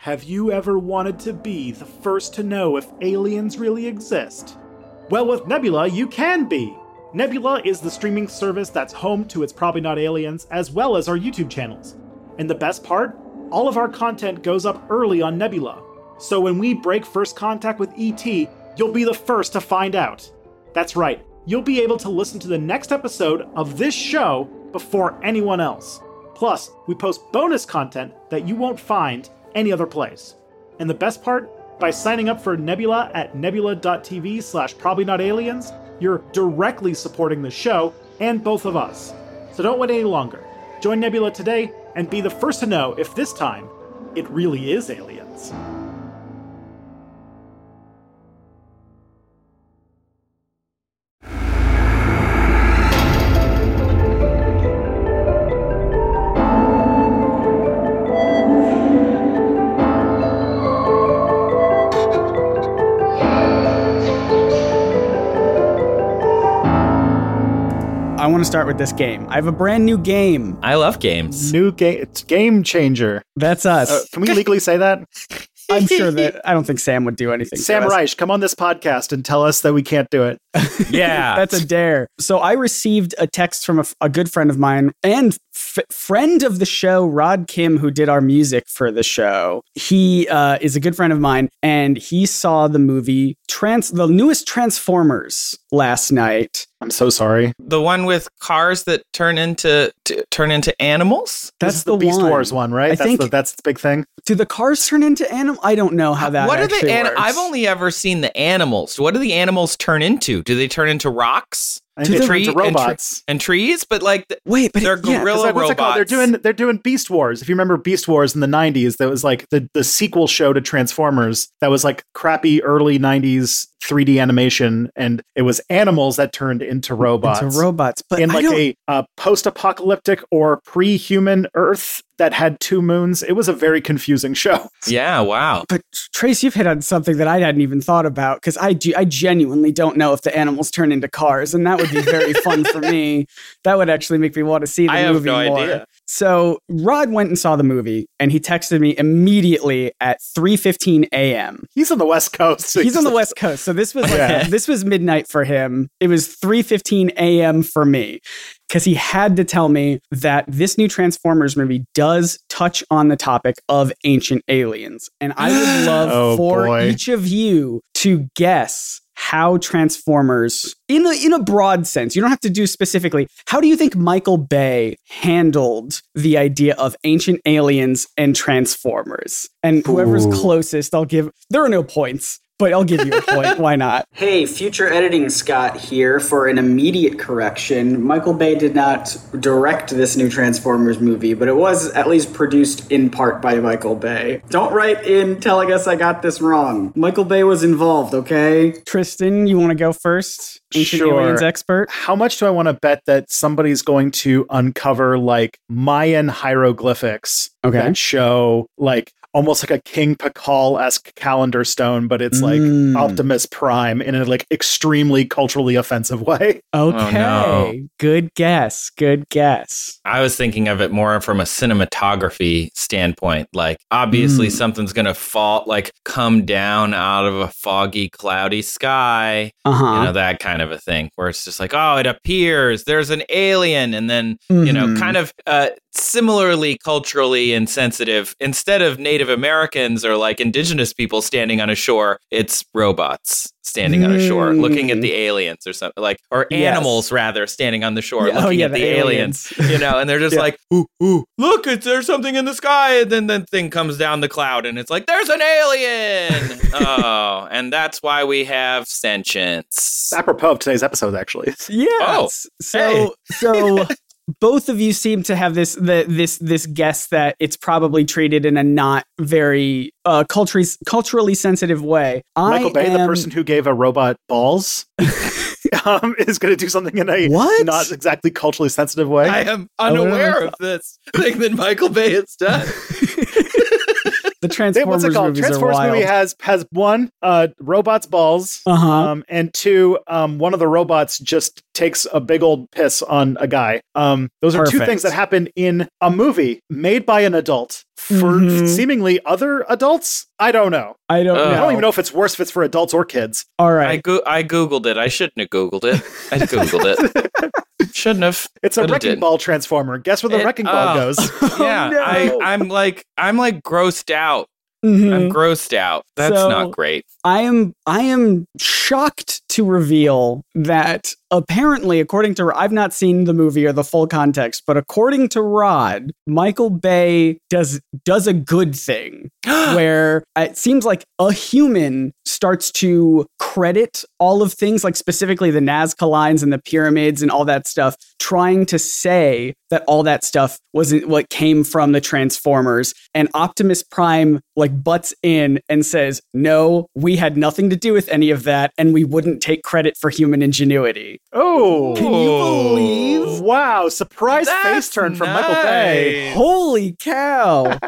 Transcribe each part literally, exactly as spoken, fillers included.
Have you ever wanted to be the first to know if aliens really exist? Well, with Nebula, you can be! Nebula is the streaming service that's home to It's Probably Not Aliens, as well as our YouTube channels. And the best part? All of our content goes up early on Nebula. So when we break first contact with E T, you'll be the first to find out. That's right, you'll be able to listen to the next episode of this show before anyone else. Plus, we post bonus content that you won't find any other place. And the best part? By signing up for Nebula at nebula dot t v slash probably not aliens, you're directly supporting the show and both of us. So don't wait any longer. Join Nebula today and be the first to know if this time it really is aliens. I want to start with this game. I have a brand new game. I love games. New game. It's Game Changer. That's us. Uh, can we legally say that? I'm sure that I don't think Sam would do anything. Sam Reich, come on this podcast and tell us that we can't do it. Yeah. That's a dare. So I received a text from a, a good friend of mine and f- friend of the show, Rod Kim, who did our music for the show. He uh, is a good friend of mine, and he saw the movie, Trans- the newest Transformers last night. I'm so sorry. The one with cars that turn into t- turn into animals? That's the, the Beast one. Wars one, right? I that's think the, that's the big thing. Do the cars turn into animals? I don't know how that what actually are the an- works. I've only ever seen the animals. What do the animals turn into? Do they turn into rocks? And to the tree, robots and, tre- and trees, but like the, wait, but they're gorilla yeah, like, what's robots. It called? They're doing they're doing Beast Wars. If you remember Beast Wars in the nineties, that was like the, the sequel show to Transformers. That was like crappy early nineties three D animation, and it was animals that turned into robots. Into robots, but in like a uh, post-apocalyptic or pre-human Earth that had two moons. It was a very confusing show. Yeah, wow. But Trace, you've hit on something that I hadn't even thought about, because I do, I genuinely don't know if the animals turn into cars, and that would be very fun for me. That would actually make me want to see the I movie more. I have no more. idea. So Rod went and saw the movie, and he texted me immediately at three fifteen a.m. He's on the West Coast. So he's, he's on the West Coast, so this was like, yeah. this was midnight for him. It was three fifteen a.m. for me. Because he had to tell me that this new Transformers movie does touch on the topic of ancient aliens. And I would love oh, for boy. each of you to guess how Transformers, in a, in a broad sense, you don't have to do specifically, how do you think Michael Bay handled the idea of ancient aliens and Transformers? And whoever's Ooh. closest, I'll give, there are no points. But I'll give you a point. Why not? Hey, future editing Scott here for an immediate correction. Michael Bay did not direct this new Transformers movie, but it was at least produced in part by Michael Bay. Don't write in telling us I got this wrong. Michael Bay was involved, okay? Tristan, you want to go first? Ancient sure. aliens expert. How much do I want to bet that somebody's going to uncover like Mayan hieroglyphics okay. that show like almost like a King Pakal-esque calendar stone, but it's like mm. Optimus Prime in a like extremely culturally offensive way. Okay. Oh, no. Good guess. Good guess. I was thinking of it more from a cinematography standpoint. Like obviously mm. something's going to fall, like come down out of a foggy, cloudy sky, uh-huh. you know, that kind of a thing where it's just like, oh, it appears there's an alien. And then, mm-hmm. you know, kind of uh, similarly culturally insensitive, instead of native Americans or like indigenous people standing on a shore, it's robots standing mm. on a shore looking at the aliens or something, like, or animals yes. rather standing on the shore yeah. looking oh, yeah, at the, the aliens. aliens you know, and they're just yeah. like, ooh, ooh, look, it's, there's something in the sky, and then the thing comes down the cloud and it's like, there's an alien. Oh, and that's why we have sentience. Apropos of today's episode, actually. Yeah. Oh, so hey. so both of you seem to have this the, this this guess that it's probably treated in a not very uh, culturally culturally sensitive way. Michael I Bay, am... the person who gave a robot balls, um, is going to do something in a what? not exactly culturally sensitive way. I am unaware oh, no. of this thing that Michael Bay has done. The Transformers What's it called? movies Transformers are wild. Movie has has one uh, robot's balls, uh-huh. um, and two, um, one of the robots just takes a big old piss on a guy. Um, those are Perfect. two things that happen in a movie made by an adult for mm-hmm. seemingly other adults. I don't know. I don't. Uh, know. I don't even know if it's worse if it's for adults or kids. All right. I go- I googled it. I shouldn't have googled it. I googled it. Shouldn't have. It's a wrecking ball transformer. Guess where the it, wrecking ball uh, goes. Yeah, oh, no. I, I'm like I'm like grossed out. Mm-hmm. I'm grossed out. That's so, not great. I am I am shocked to reveal that apparently, according to I've not seen the movie or the full context, but according to Rod, Michael Bay does does a good thing where it seems like a human starts to credit all of things, like specifically the Nazca lines and the pyramids and all that stuff, trying to say that all that stuff wasn't what came from the Transformers. And Optimus Prime like butts in and says, no, we had nothing to do with any of that, and we wouldn't take credit for human ingenuity. Oh, can you believe? Wow, surprise That's face turn from nice. Michael Bay. Holy cow.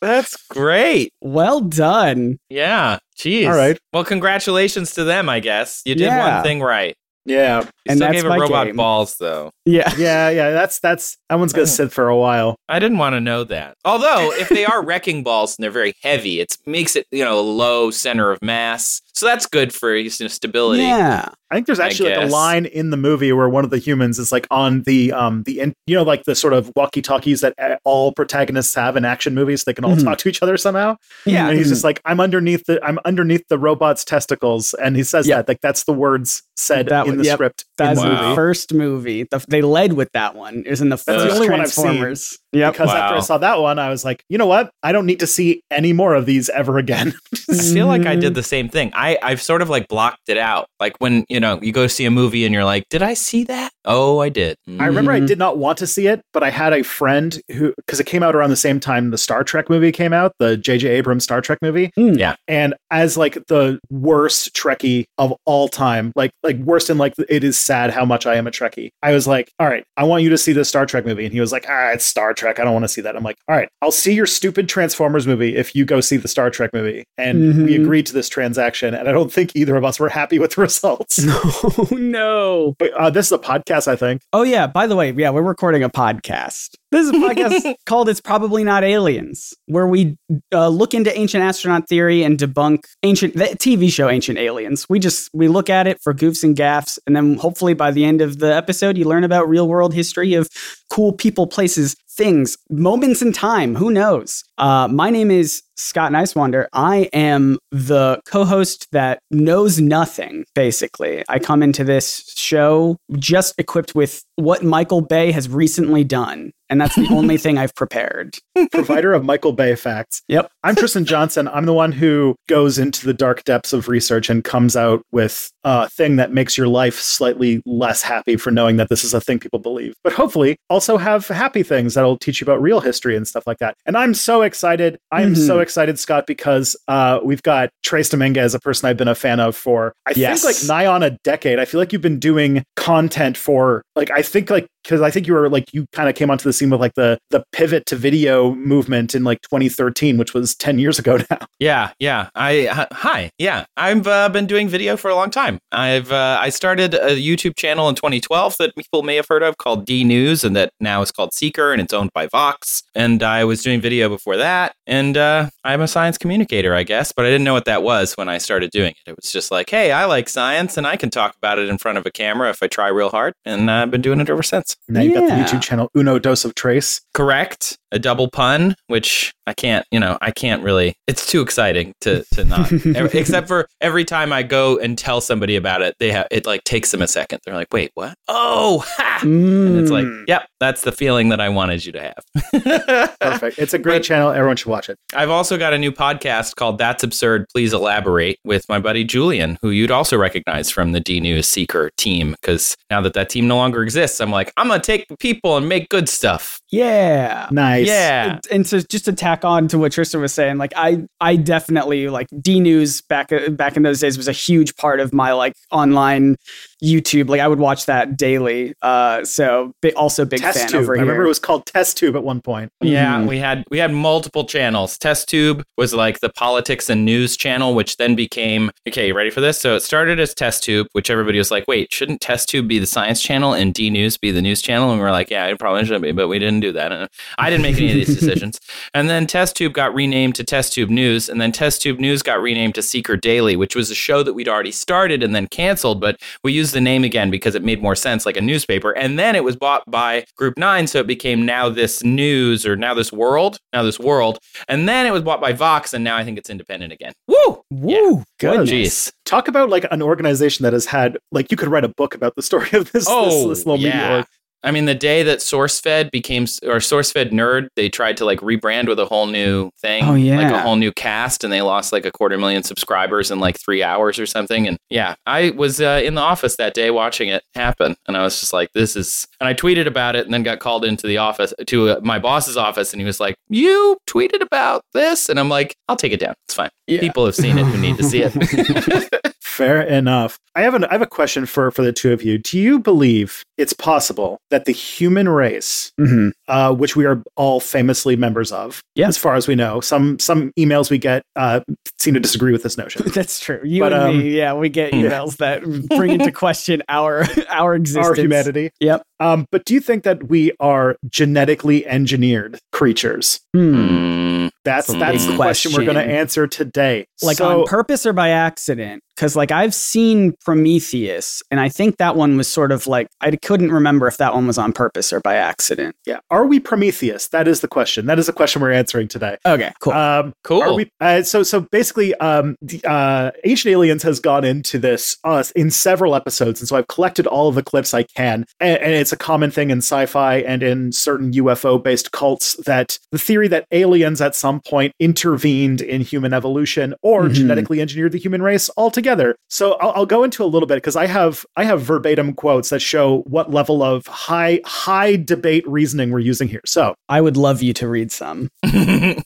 That's great. Well done. Yeah. Jeez. All right. Well, congratulations to them, I guess. You did yeah. one thing right. Yeah. You and still that's gave a robot game. balls, though. Yeah. Yeah, yeah. That's that's that one's gonna sit for a while. I didn't want to know that. Although, if they are wrecking balls and they're very heavy, it makes it, you know, a low center of mass. So that's good for, you know, stability. Yeah. I think there's actually like a line in the movie where one of the humans is like on the, um, the in, you know, like the sort of walkie-talkies that all protagonists have in action movies. They can all mm-hmm. talk to each other somehow. Yeah. And he's mm-hmm. just like, I'm underneath the, I'm underneath the robot's testicles. And he says yep. that, like, that's the words said that, in the yep. script. That's the wow. first movie. The, they led with that one. It was in the first That's the only Transformers. One I've seen, yep. Because wow. after I saw that one, I was like, you know what? I don't need to see any more of these ever again. I feel like I did the same thing. I, I've sort of like blocked it out. Like when, you know, you go see a movie and you're like, did I see that? Oh, I did. Mm-hmm. I remember I did not want to see it, but I had a friend who, because it came out around the same time the Star Trek movie came out, the J J Abrams Star Trek movie. Mm. Yeah. And as like the worst Trekkie of all time, like, like worse than like, it is sad how much I am a Trekkie. I was like, all right, I want you to see this Star Trek movie. And he was like, ah, it's Star Trek. I don't want to see that. I'm like, all right, I'll see your stupid Transformers movie if you go see the Star Trek movie. And mm-hmm. we agreed to this transaction. And I don't think either of us were happy with the results. No, no. But, uh, this is a podcast, I think. Oh, yeah. By the way, yeah, we're recording a podcast. This is a podcast called It's Probably Not Aliens, where we uh, look into ancient astronaut theory and debunk ancient the T V show Ancient Aliens. We just we look at it for goofs and gaffes. And then hopefully by the end of the episode, you learn about real world history of cool people, places, things, moments in time. Who knows? Uh, my name is Scott Nicewander. I am the co-host that knows nothing, basically. I come into this show just equipped with what Michael Bay has recently done. And that's the only thing I've prepared. Provider of Michael Bay facts. Yep. I'm Tristan Johnson. I'm the one who goes into the dark depths of research and comes out with a thing that makes your life slightly less happy for knowing that this is a thing people believe. But hopefully also have happy things that'll teach you about real history and stuff like that. And I'm so excited. I'm mm-hmm. so excited, Scott, because uh, we've got Trace Dominguez, a person I've been a fan of for, I yes. think like nigh on a decade. I feel like you've been doing content for like, I think like, because I think you were like, you kind of came onto the scene with like the the pivot to video movement in like twenty thirteen, which was ten years ago now. Yeah, yeah. I uh, hi, yeah. I've uh, been doing video for a long time. I've uh, I started a YouTube channel in twenty twelve that people may have heard of called D News, and that now is called Seeker, and it's owned by Vox. And I was doing video before that, and uh, I'm a science communicator, I guess, but I didn't know what that was when I started doing it. It was just like, hey, I like science, and I can talk about it in front of a camera if I try real hard, and I've been doing it ever since. Now you've yeah. got the YouTube channel Uno Dos of Trace. Correct. A double pun, which I can't, you know, I can't really, it's too exciting to, to not, except for every time I go and tell somebody about it, they have, it like takes them a second. They're like, wait, what? Oh, ha! Mm. And it's like, yep, that's the feeling that I wanted you to have. Perfect. It's a great but, channel. Everyone should watch it. I've also got a new podcast called That's Absurd Please Elaborate with my buddy Julian, who you'd also recognize from the D News Seeker team, because now that that team no longer exists, I'm like, I'm going to take the people and make good stuff. Yeah. Nice. Yeah. And, and so just to tack on to what Tristan was saying, like I, I definitely like D News back, back in those days was a huge part of my like online YouTube. Like I would watch that daily. Uh, so also big Test fan Tube. Over here. I remember it was called Test Tube at one point. Yeah. Mm. We had, we had multiple channels. Test Tube was like the politics and news channel, which then became, okay, you ready for this? So it started as Test Tube, which everybody was like, wait, shouldn't Test Tube be the science channel and D News be the news channel? And we were like, yeah, it probably shouldn't be, but we didn't do that. And I didn't make any of these decisions. And then Test Tube got renamed to Test Tube News. And then Test Tube News got renamed to Seeker Daily, which was a show that we'd already started and then canceled. But we used the name again because it made more sense, like a newspaper. And then it was bought by Group Nine. So it became Now This News or Now This World. Now This World. And then it was bought by Vox. And now I think it's independent again. Woo! Woo! Yeah. Goodness. Jeez. Talk about like an organization that has had, like, you could write a book about the story of this, oh, this, this little yeah. media org. I mean, the day that SourceFed became, or SourceFed Nerd, they tried to like rebrand with a whole new thing, oh, yeah. like a whole new cast, and they lost like a quarter million subscribers in like three hours or something. And yeah, I was uh, in the office that day watching it happen, and I was just like, this is, and I tweeted about it and then got called into the office, to uh, my boss's office, and he was like, you tweeted about this? And I'm like, I'll take it down. It's fine. Yeah. People have seen it who need to see it. Fair enough. I have, an, I have a question for, for the two of you. Do you believe it's possible that the human race, mm-hmm. uh, which we are all famously members of, yeah. as far as we know, some some emails we get uh, seem to disagree with this notion. That's true. You but, and um, me, yeah, we get emails yeah. that bring into question our our existence, our humanity. Yep. Um, but do you think that we are genetically engineered creatures? Hmm. That's that's, that's the question, question we're going to answer today. Like so, on purpose or by accident? Because like I've seen Prometheus, and I think that one was sort of like, I couldn't remember if that one was on purpose or by accident. Yeah. Are we Prometheus? That is the question. That is the question we're answering today. Okay, cool. Um, cool. Are we, uh, so so basically, um, the, uh, Ancient Aliens has gone into this uh, in several episodes. And so I've collected all of the clips I can. And, and it's a common thing in sci-fi and in certain U F O-based cults that the theory that aliens at some point intervened in human evolution or mm-hmm. genetically engineered the human race altogether. Together. So I'll, I'll go into a little bit because I have I have verbatim quotes that show what level of high high debate reasoning we're using here. So I would love you to read some.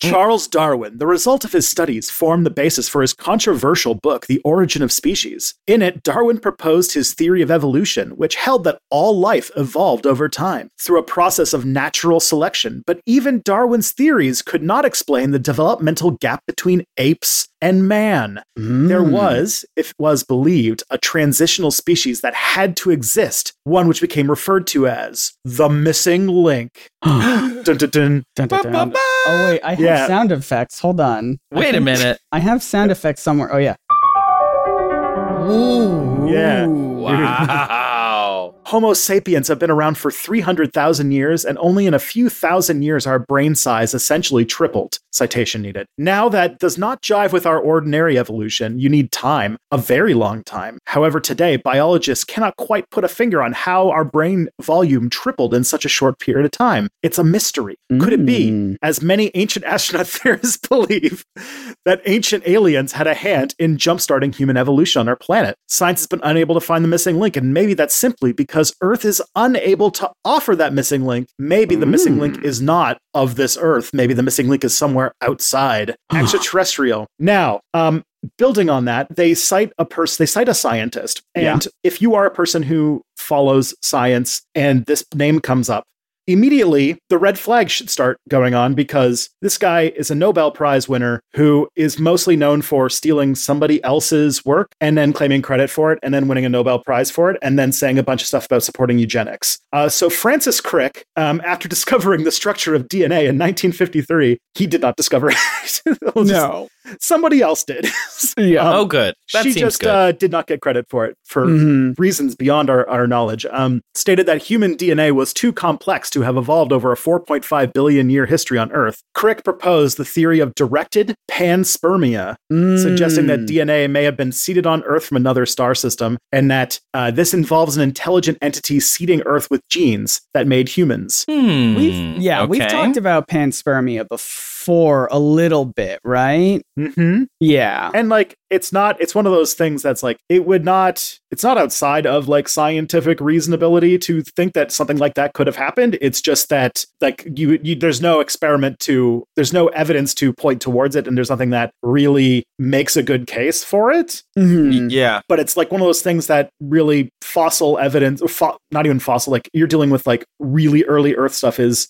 Charles Darwin, the result of his studies formed the basis for his controversial book, The Origin of Species. In it, Darwin proposed his theory of evolution, which held that all life evolved over time through a process of natural selection. But even Darwin's theories could not explain the developmental gap between apes and man. Mm. There was, if it was believed, a transitional species that had to exist, one which became referred to as the missing link. dun, dun, dun. Dun, dun, dun. Oh, wait, I have yeah. sound effects. Hold on. Wait a minute. I have sound effects somewhere. Oh, yeah. Ooh. Yeah. Wow. Homo sapiens have been around for three hundred thousand years, and only in a few thousand years our brain size essentially tripled. Citation needed. Now that does not jive with our ordinary evolution. You need time, a very long time. However, today, biologists cannot quite put a finger on how our brain volume tripled in such a short period of time. It's a mystery. Mm. Could it be, as many ancient astronaut theorists believe, that ancient aliens had a hand in jumpstarting human evolution on our planet? Science has been unable to find the missing link, and maybe that's simply because Because Earth is unable to offer that missing link. Maybe the missing link is not of this Earth. Maybe the missing link is somewhere outside, extraterrestrial. Now, um, building on that, they cite a person. They cite a scientist, and yeah. if you are a person who follows science, and this name comes up, immediately the red flag should start going on, because this guy is a Nobel Prize winner who is mostly known for stealing somebody else's work and then claiming credit for it and then winning a Nobel Prize for it and then saying a bunch of stuff about supporting eugenics. Uh, so Francis Crick, um, after discovering the structure of D N A in nineteen fifty-three, he did not discover it. We'll just, no. Somebody else did. yeah. Um, oh, good. That she seems just good. Uh, did not get credit for it for mm-hmm. reasons beyond our, our knowledge. Um, stated that human D N A was too complex to have evolved over a four point five billion year history on Earth. Crick proposed the theory of directed panspermia, mm. suggesting that D N A may have been seeded on Earth from another star system, and that uh, this involves an intelligent entity seeding Earth with genes that made humans. Hmm. We've, yeah, okay. We've talked about panspermia before. before a little bit, right? Mm-hmm. Yeah. And like, it's not, it's one of those things that's like, it would not, it's not outside of like scientific reasonability to think that something like that could have happened. It's just that like you, you there's no experiment to, there's no evidence to point towards it. And there's nothing that really makes a good case for it. Mm-hmm. Yeah. But it's like one of those things that really fossil evidence, or fo- not even fossil, like you're dealing with like really early Earth stuff is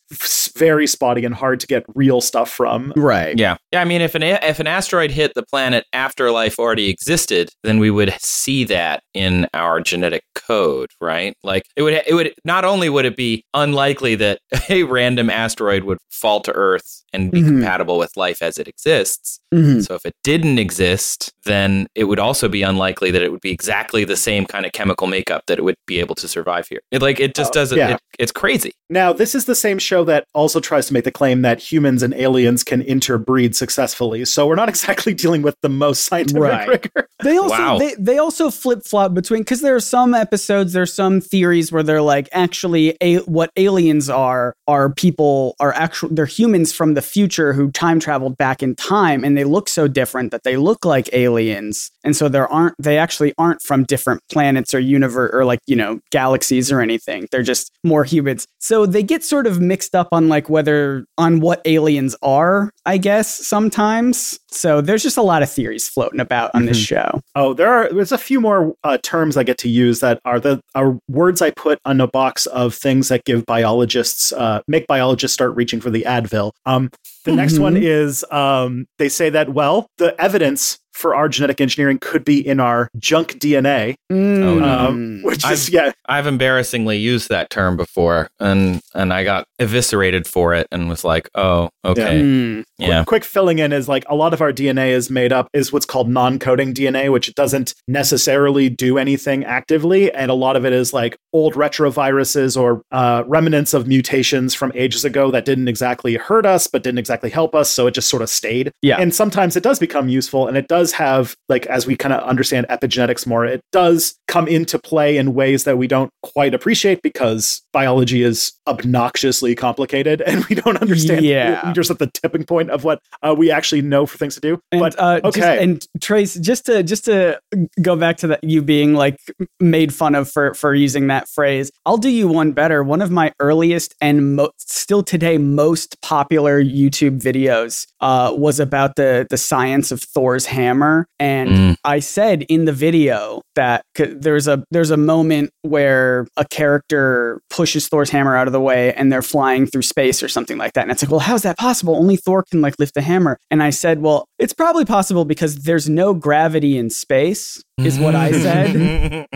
very spotty and hard to get real stuff from. Right. Yeah. Yeah. I mean, if an, a- if an asteroid hit the planet after life already existed, then we would see that in our genetic code, right? Like it would, it would not only would it be unlikely that a random asteroid would fall to Earth and be mm-hmm. compatible with life as it exists. Mm-hmm. So if it didn't exist, then it would also be unlikely that it would be exactly the same kind of chemical makeup that it would be able to survive here. It, like it just oh, doesn't. Yeah. It, it's crazy. Now, this is the same show that also tries to make the claim that humans and aliens can interbreed successfully. So we're not exactly dealing with the most scientific right. rigor. They also wow. they, they also flip flop between, because there are some episodes, there's some theories where they're like, actually, a, what aliens are are people are actual they're humans from the future who time traveled back in time, and they look so different that they look like aliens, and so there aren't they actually aren't from different planets or universe or like you know galaxies or anything. They're just more humans. So they get sort of mixed up on like whether on what aliens are, I guess, sometimes. So there's just a lot of theories floating about on mm-hmm. this show. Oh, there are there's a few more uh, terms I get to use that are the are words I put on a box of things that give biologists uh, make biologists start reaching for the Advil. Um, the mm-hmm. next one is um, they say that well the evidence for our genetic engineering could be in our junk D N A, mm. oh, no. um, which I've, is yeah. I've embarrassingly used that term before, and and I got eviscerated for it, and was like, oh, okay, yeah. Mm. yeah. Quick, quick filling in is like a lot of our D N A is made up is what's called non-coding D N A, which doesn't necessarily do anything actively, and a lot of it is like old retroviruses or uh, remnants of mutations from ages ago that didn't exactly hurt us, but didn't exactly help us, so it just sort of stayed. Yeah, and sometimes it does become useful, and it does. Have like as we kind of understand epigenetics more, it does come into play in ways that we don't quite appreciate because biology is obnoxiously complicated and we don't understand. Yeah, we're just at the tipping point of what uh, we actually know for things to do. And, but uh, okay, just, and Trace, just to just to go back to that, you being like made fun of for for using that phrase. I'll do you one better. One of my earliest and mo- still today most popular YouTube videos uh, was about the the science of Thor's hammer. And mm. I said in the video that there's a there's a moment where a character pushes Thor's hammer out of the way and they're flying through space or something like that. And it's like, well, how's that possible? Only Thor can like lift the hammer. And I said, well, it's probably possible because there's no gravity in space, is what I said.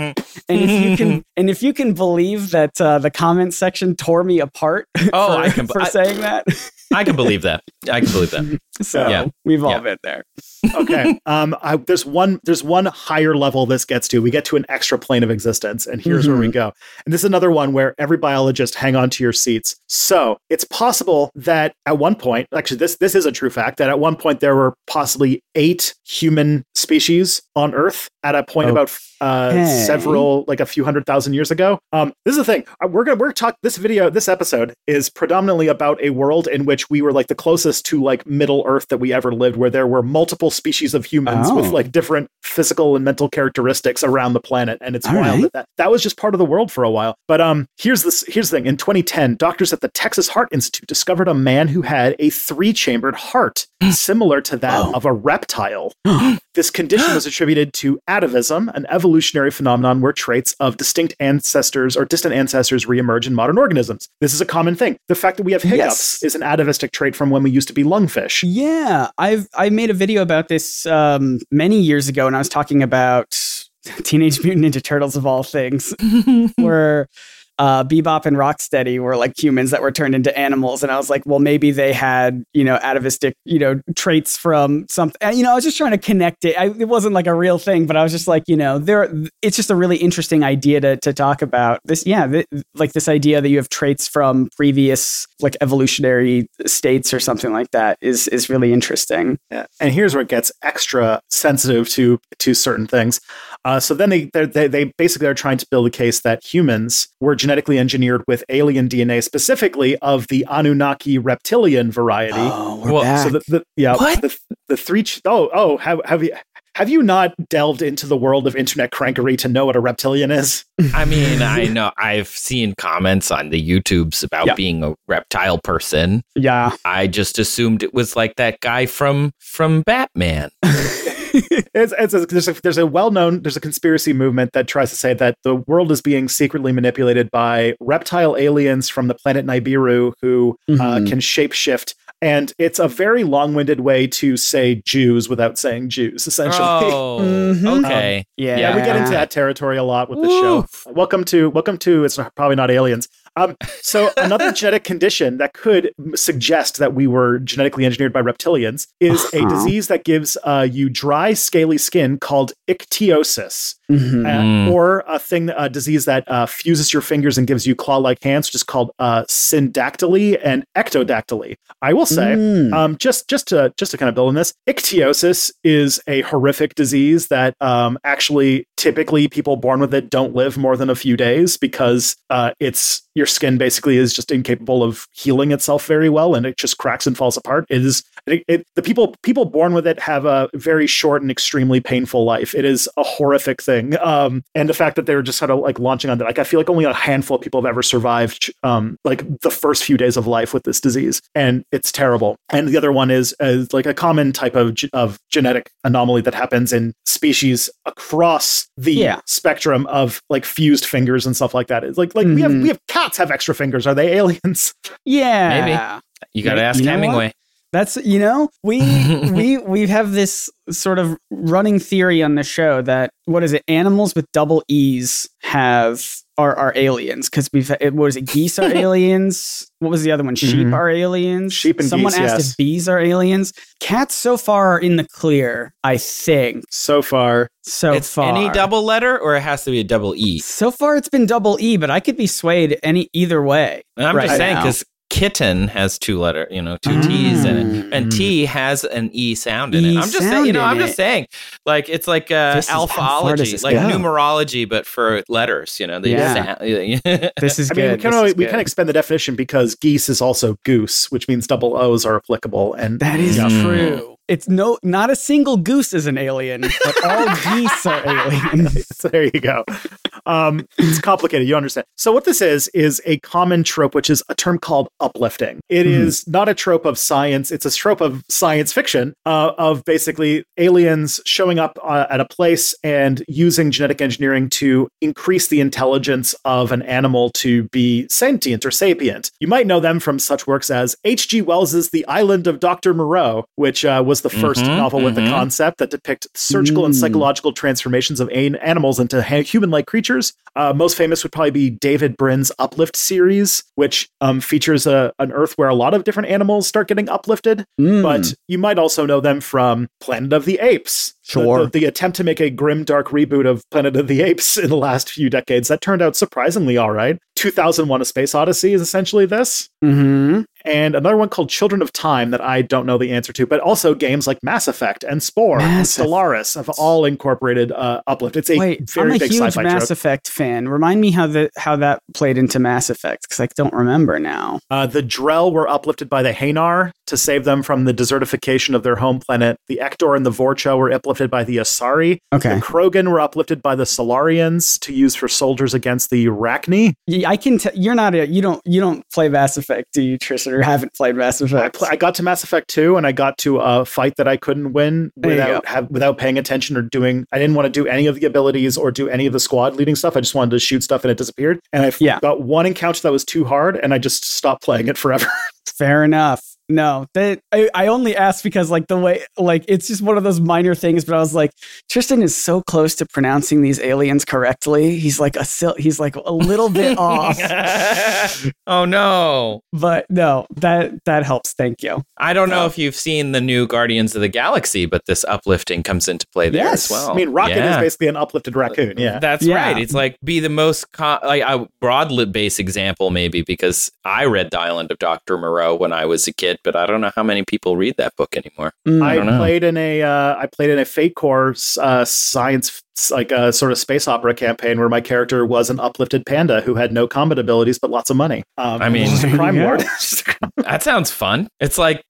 And if you can and if you can believe that uh, the comment section tore me apart oh, for, I can, for I, saying that. I can believe that. I can believe that. So yeah. we've all yeah. been there. Okay. Um, I, there's one there's one higher level this gets to. We get to an extra plane of existence, and here's mm-hmm. where we go. And this is another one where every biologist, hang on to your seats. So it's possible that at one point, actually this this is a true fact, that at one point there were possibly eight human species on Earth at a point okay. about uh, several, like a few hundred thousand years ago. Um, this is the thing. We're going to, we're talking, this video, this episode is predominantly about a world in which we were like the closest to like Middle Earth that we ever lived, where there were multiple species of humans oh. with like different physical and mental characteristics around the planet. And it's All wild right. that, that that was just part of the world for a while. But um, here's this, here's the thing. In twenty ten, doctors at the Texas Heart Institute discovered a man who had a three-chambered heart, similar to that oh. of a reptile. This condition was attributed to atavism, an evolutionary phenomenon where traits of distinct ancestors or distant ancestors reemerge in modern organisms. This is a common thing. The fact that we have hiccups yes. is an atavistic trait from when we used to be lungfish. Yeah, I've I made a video about this um, many years ago, and I was talking about Teenage Mutant Ninja Turtles of all things, where Uh, Bebop and Rocksteady were like humans that were turned into animals. And I was like, well, maybe they had, you know, atavistic, you know, traits from something. And, you know, I was just trying to connect it. I, it wasn't like a real thing, but I was just like, you know, there, it's just a really interesting idea to to talk about this. Yeah. Th- like this idea that you have traits from previous like evolutionary states or something like that is, is really interesting. Yeah. And here's where it gets extra sensitive to, to certain things. Uh, so then they, they, they basically are trying to build a case that humans were genetically engineered with alien D N A, specifically of the Anunnaki reptilian variety. Oh, we're well, back. So the, the, yeah, what? The, the three... Oh, oh, have, have you... Have you not delved into the world of internet crankery to know what a reptilian is? I mean, I know I've seen comments on the YouTubes about yeah. being a reptile person. Yeah. I just assumed it was like that guy from from Batman. It's, it's a, there's a, there's a well-known, there's a conspiracy movement that tries to say that the world is being secretly manipulated by reptile aliens from the planet Nibiru who mm-hmm. uh, can shapeshift. And it's a very long-winded way to say Jews without saying Jews, essentially. Oh, mm-hmm. okay. Um, yeah. yeah, we get into that territory a lot with the show. Welcome to, welcome to, it's probably not aliens. Um, so another genetic condition that could suggest that we were genetically engineered by reptilians is uh-huh. a disease that gives uh, you dry, scaly skin called ichthyosis, mm-hmm. uh, or a thing, a disease that uh, fuses your fingers and gives you claw-like hands, which is called uh, syndactyly and ectodactyly. I will say, mm. um, just just to just to kind of build on this, ichthyosis is a horrific disease that um, actually typically people born with it don't live more than a few days because uh, it's your skin basically is just incapable of healing itself very well, and it just cracks and falls apart. It is it, it, the people people born with it have a very short and extremely painful life. It is a horrific thing, um, and the fact that they're just kind of like launching on that, like I feel like only a handful of people have ever survived um, like the first few days of life with this disease, and it's terrible. And the other one is, is like a common type of ge- of genetic anomaly that happens in species across the yeah. spectrum of like fused fingers and stuff like that. It's like like mm-hmm. we have we have cats have extra fingers. Are they aliens? Yeah, maybe. You gotta ask you know Hemingway. What? That's you know we we we have this sort of running theory on the show that what is it? Animals with double E's have are are aliens because we've it was it, geese are aliens. What was the other one? Sheep mm-hmm. are aliens. Sheep and someone geese, asked yes. if bees are aliens. Cats so far are in the clear. I think so far. So it's far, any double letter, or it has to be a double E. So far, it's been double E, but I could be swayed any either way. And I'm right just saying because kitten has two letter, you know, two mm. T's in it, and T has an E sound in it. I'm just saying, you know, I'm just saying, like it's like uh, alphology, like go. numerology, but for letters, you know. They yeah. sound. This is I good. Mean, we can only, we can expand the definition because geese is also goose, which means double O's are applicable, and that is yeah. true. It's no, not a single goose is an alien, but all geese are aliens. There you go. Um, it's complicated. You understand. So what this is, is a common trope, which is a term called uplifting. It mm-hmm. is not a trope of science. It's a trope of science fiction uh, of basically aliens showing up uh, at a place and using genetic engineering to increase the intelligence of an animal to be sentient or sapient. You might know them from such works as H G Wells's The Island of Doctor Moreau, which uh, was was the first mm-hmm, novel mm-hmm. with the concept that depict surgical mm. and psychological transformations of an- animals into ha- human-like creatures. Uh, most famous would probably be David Brin's Uplift series, which um, features a, an Earth where a lot of different animals start getting uplifted. Mm. But you might also know them from Planet of the Apes. Sure. The, the, the attempt to make a grim, dark reboot of Planet of the Apes in the last few decades that turned out surprisingly all right. two thousand one A Space Odyssey is essentially this. Mm-hmm. And another one called Children of Time that I don't know the answer to, but also games like Mass Effect and Spore Mass and Stellaris have all incorporated uh, Uplift. It's a Wait, very I'm a big huge sci-fi Mass joke. Effect fan. Remind me how the how that played into Mass Effect, because I don't remember now. Uh, the Drell were uplifted by the Hanar to save them from the desertification of their home planet. The Ektor and the Vorcha were uplifted by the Asari. Okay. The Krogan were uplifted by the Solarians to use for soldiers against the Arachne. Yeah, I can. T- you're not a. You don't. You don't play Mass Effect, do you, Tristan? Or haven't played Mass Effect. I, pl- I got to Mass Effect two, and I got to a fight that I couldn't win without have, without paying attention or doing. I didn't want to do any of the abilities or do any of the squad leading stuff. I just wanted to shoot stuff, and it disappeared. And I yeah. got one encounter that was too hard, and I just stopped playing it forever. Fair enough. No, they, I, I only asked because like the way, like it's just one of those minor things, but I was like, Tristan is so close to pronouncing these aliens correctly. He's like a he's like a little bit off. Oh no. But no, that, that helps. Thank you. I don't know um, if you've seen the new Guardians of the Galaxy, but this uplifting comes into play there yes. as well. I mean, Rocket yeah. is basically an uplifted raccoon. Yeah, that's yeah. right. It's like be the most co- like a broad based example, maybe because I read The Island of Doctor Moreau when I was a kid. it, but I don't know how many people read that book anymore. Mm, I, I played in a uh, I played in a Fate Core uh, science like a uh, sort of space opera campaign where my character was an uplifted panda who had no combat abilities but lots of money. Um, I mean, a crime yeah. lord. That sounds fun. It's like,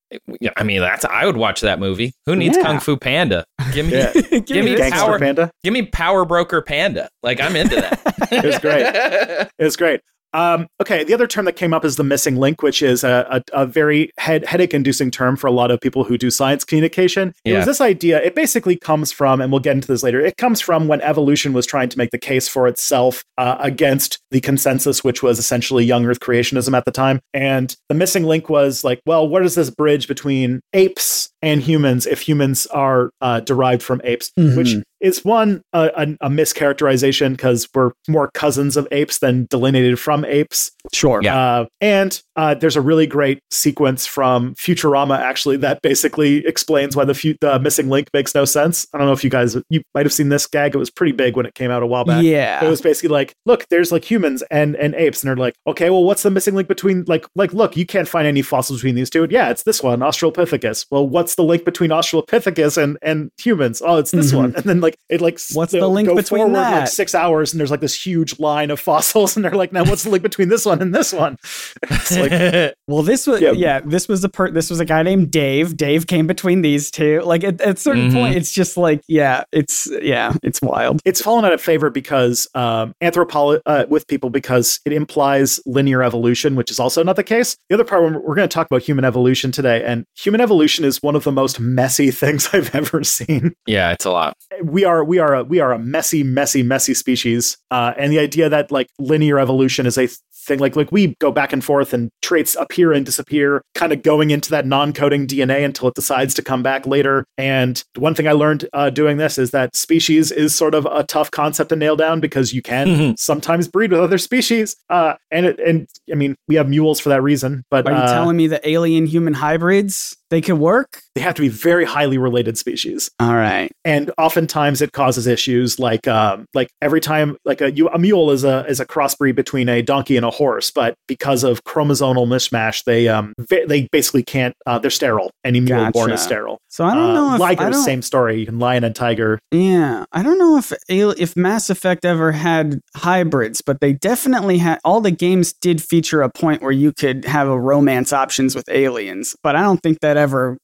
I mean, that's I would watch that movie. Who needs yeah. Kung Fu Panda? Give me, yeah. give, give me Power Panda. Give me Power Broker Panda. Like, I'm into that. It was great. It was great. Um, okay, the other term that came up is the missing link, which is a, a, a very head, headache-inducing term for a lot of people who do science communication. It yeah. was this idea, it basically comes from, and we'll get into this later, it comes from when evolution was trying to make the case for itself uh, against the consensus, which was essentially young Earth creationism at the time. And the missing link was like, well, what is this bridge between apes and humans if humans are uh, derived from apes, mm-hmm. which is one, uh, a, a mischaracterization because we're more cousins of apes than delineated from apes. Sure. Yeah. Uh, and uh, there's a really great sequence from Futurama, actually, that basically explains why the, fu- the missing link makes no sense. I don't know if you guys, you might have seen this gag. It was pretty big when it came out a while back. Yeah. It was basically like, look, there's like humans and, and apes. And they're like, okay, well, what's the missing link between, like, like, look, you can't find any fossils between these two. And yeah, it's this one, Australopithecus. Well, what's the link between Australopithecus and, and humans? Oh, it's this mm-hmm. one. And then like, it like what's the link go between forward that? Like six hours, and there's like this huge line of fossils, and they're like, now what's the link between this one and this one? It's like, well, this was yeah. yeah, this was a per- this was a guy named Dave. Dave came between these two. Like at, at a certain mm-hmm. point, it's just like yeah, it's yeah, it's wild. It's fallen out of favor because um, anthropolo- uh, with people because it implies linear evolution, which is also not the case. The other part, we're, we're going to talk about human evolution today, and human evolution is one of the most messy things I've ever seen. Yeah, it's a lot. We are we are a, we are a messy, messy, messy species, uh, and the idea that like linear evolution is a th- thing like like we go back and forth and traits appear and disappear, kind of going into that non-coding D N A until it decides to come back later. And one thing I learned uh, doing this is that species is sort of a tough concept to nail down because you can mm-hmm. sometimes breed with other species. Uh, and it, and I mean we have mules for that reason. But are you uh, telling me the alien human hybrids? They can work? They have to be very highly related species. All right. And oftentimes it causes issues like um, like every time like a, you, a mule is a is a crossbreed between a donkey and a horse, but because of chromosomal mishmash, they um they basically can't. Uh, they're sterile. Any mule gotcha. Born is sterile. So I don't know. Uh, if, liger, I don't, same story. You can lion and tiger. Yeah, I don't know if if Mass Effect ever had hybrids, but they definitely had. All the games did feature a point where you could have a romance options with aliens, but I don't think that ever ever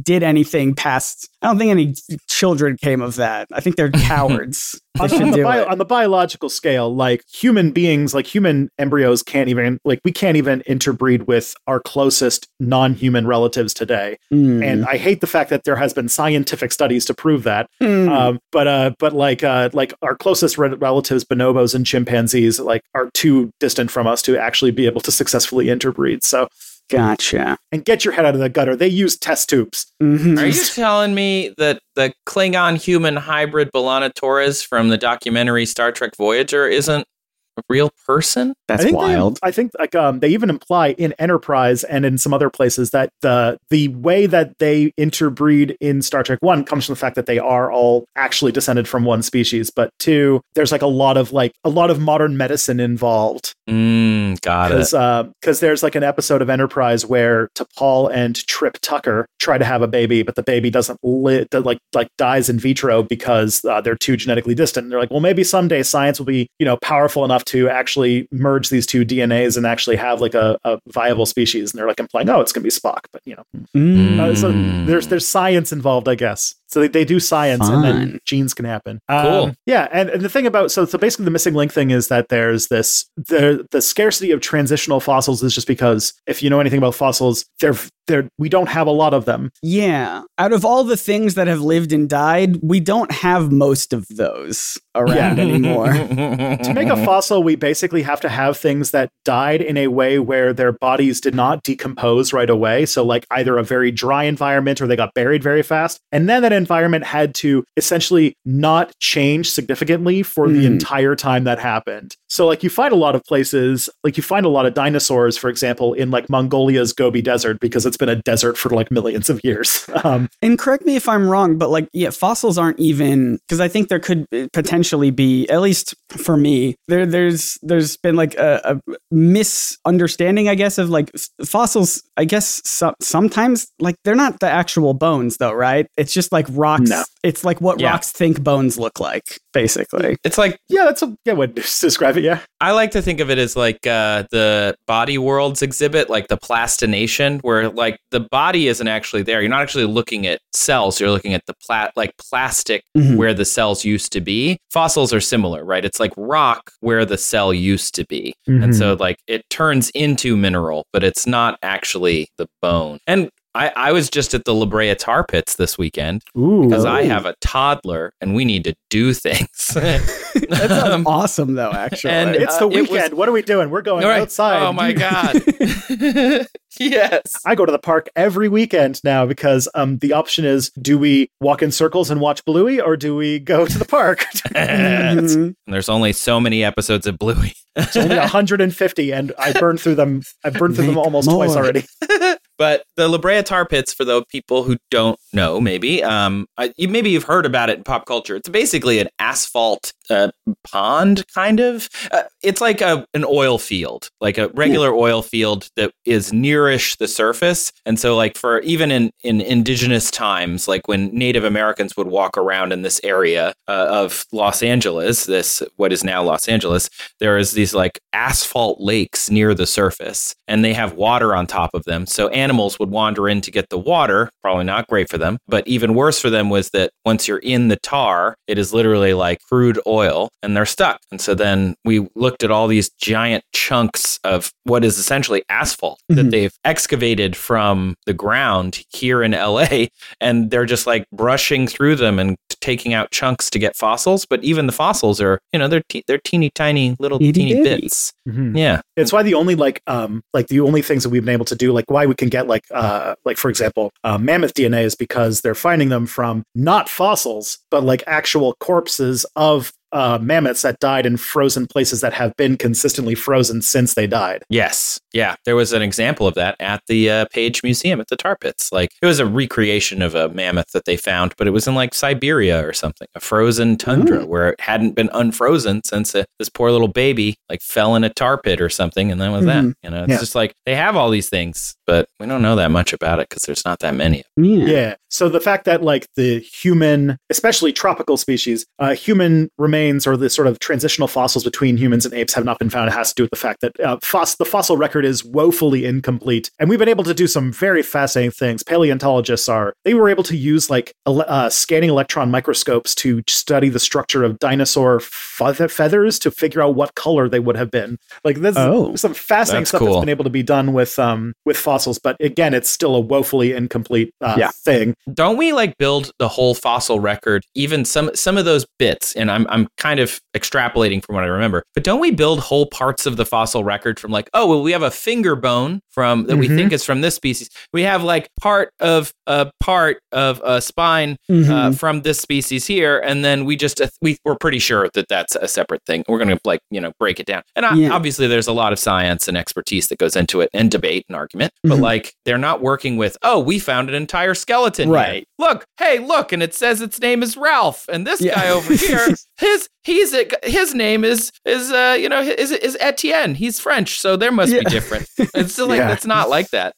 did anything past. I don't think any children came of that. I think they're cowards. on, on, the bio, on the biological scale, like human beings, like human embryos can't even, like we can't even interbreed with our closest non-human relatives today. Mm. And I hate the fact that there has been scientific studies to prove that. Mm. Um, but uh, but like uh, like our closest re- relatives, bonobos and chimpanzees, like are too distant from us to actually be able to successfully interbreed. So gotcha. And get your head out of the gutter. They use test tubes. Mm-hmm. Are you telling me that the Klingon human hybrid B'Elanna Torres from the documentary Star Trek Voyager isn't a real person? That's I wild. They, I think like um, they even imply in Enterprise and in some other places that the the way that they interbreed in Star Trek One comes from the fact that they are all actually descended from one species, but two, there's like a lot of like a lot of modern medicine involved. Mm, got Cause, it. Because uh, there's like an episode of Enterprise where T'Pol and Trip Tucker try to have a baby, but the baby doesn't li- like like dies in vitro because uh, they're too genetically distant. And they're like, well, maybe someday science will be you know powerful enough to actually merge these two D N As and actually have like a, a viable species. And they're like implying, oh, it's going to be Spock, but you know, mm. uh, so there's, there's science involved, I guess. So they, they do science Fun. And then genes can happen. Um, cool. Yeah. And, and the thing about, so, so basically the missing link thing is that there's this, the, the scarcity of transitional fossils is just because if you know anything about fossils, they're, they're, we don't have a lot of them. Yeah. Out of all the things that have lived and died, we don't have most of those around yeah. anymore. To make a fossil, we basically have to have things that died in a way where their bodies did not decompose right away. So like either a very dry environment or they got buried very fast. And then that environment had to essentially not change significantly for mm. the entire time that happened. So like you find a lot of places, like you find a lot of dinosaurs, for example, in like Mongolia's Gobi Desert, because it's been a desert for like millions of years. Um, and correct me if I'm wrong, but like, yeah, fossils aren't even, because I think there could potentially be, at least for me, there, there there's there's been like a, a misunderstanding, I guess, of like fossils. I guess so- sometimes like they're not the actual bones, though, right? It's just like rocks. No. It's like what yeah. rocks think bones look like, basically. It's like yeah, that's a good way to describe it. Yeah, I like to think of it as like uh, the Body Worlds exhibit, like the plastination, where like the body isn't actually there. You're not actually looking at cells. You're looking at the plat like plastic mm-hmm. where the cells used to be. Fossils are similar, right? It's like rock where the cell used to be. Mm-hmm. And so like it turns into mineral, but it's not actually the bone. And I, I was just at the La Brea Tar Pits this weekend Ooh. because I have a toddler and we need to do things. That sounds um, awesome, though, actually. And, it's uh, the weekend. It was, what are we doing? We're going right. outside. Oh, my God. Yes. I go to the park every weekend now because um, the option is, do we walk in circles and watch Bluey or do we go to the park? Mm-hmm. And there's only so many episodes of Bluey. It's only one hundred fifty, and I burned through them. I burned through Make them almost more. twice already. But the La Brea Tar Pits, for the people who don't know, maybe, um, I, you, maybe you've heard about it in pop culture. It's basically an asphalt uh, pond, kind of. Uh, it's like a an oil field, like a regular yeah. oil field that is nearish the surface. And so, like, for even in, in indigenous times, like when Native Americans would walk around in this area uh, of Los Angeles, this what is now Los Angeles, there is these like asphalt lakes near the surface, and they have water on top of them. So animals Animals would wander in to get the water. Probably not great for them, but even worse for them was that once you're in the tar, it is literally like crude oil, and they're stuck. And so then we looked at all these giant chunks of what is essentially asphalt mm-hmm. that they've excavated from the ground here in L A, and they're just like brushing through them and taking out chunks to get fossils. But even the fossils are, you know, they're te- they're teeny tiny little itty teeny itty. bits. Mm-hmm. Yeah, it's why the only like um like the only things that we've been able to do, like why we can get like uh like for example uh, mammoth D N A, is because they're finding them from not fossils but like actual corpses of Uh, mammoths that died in frozen places that have been consistently frozen since they died. Yes. Yeah. There was an example of that at the uh, Page Museum at the Tar Pits. Like it was a recreation of a mammoth that they found, but it was in like Siberia or something, a frozen tundra Ooh. where it hadn't been unfrozen since uh, this poor little baby like fell in a tar pit or something. And then was mm-hmm. that, you know, it's yeah. just like they have all these things, but we don't know that much about it because there's not that many of them. Yeah. yeah. So the fact that like the human, especially tropical species, uh, human remains or the sort of transitional fossils between humans and apes have not been found. It has to do with the fact that uh, foss- the fossil record is woefully incomplete. And we've been able to do some very fascinating things. Paleontologists are, they were able to use like ele- uh, scanning electron microscopes to study the structure of dinosaur fe- feathers to figure out what color they would have been. Like this oh, is some fascinating stuff cool. that's been able to be done with um, with fossils. But again, it's still a woefully incomplete uh, yeah. thing. Don't we like build the whole fossil record, even some, some of those bits? And I'm, I'm kind of extrapolating from what I remember, but don't we build whole parts of the fossil record from like, oh, well, we have a finger bone from that mm-hmm. we think is from this species. We have like part of a part of a spine mm-hmm. uh, from this species here, and then we just uh, we we're pretty sure that that's a separate thing. We're going to like you know break it down, and I, yeah. obviously there's a lot of science and expertise that goes into it and debate and argument, mm-hmm. but like they're not working with oh, we found an entire skeleton, right? Here. Look, hey, look, and it says its name is Ralph, and this yeah. guy over here. His he's a, his name is is uh you know is is Etienne. He's French, so there must yeah. be different. It's still like yeah. it's not like that.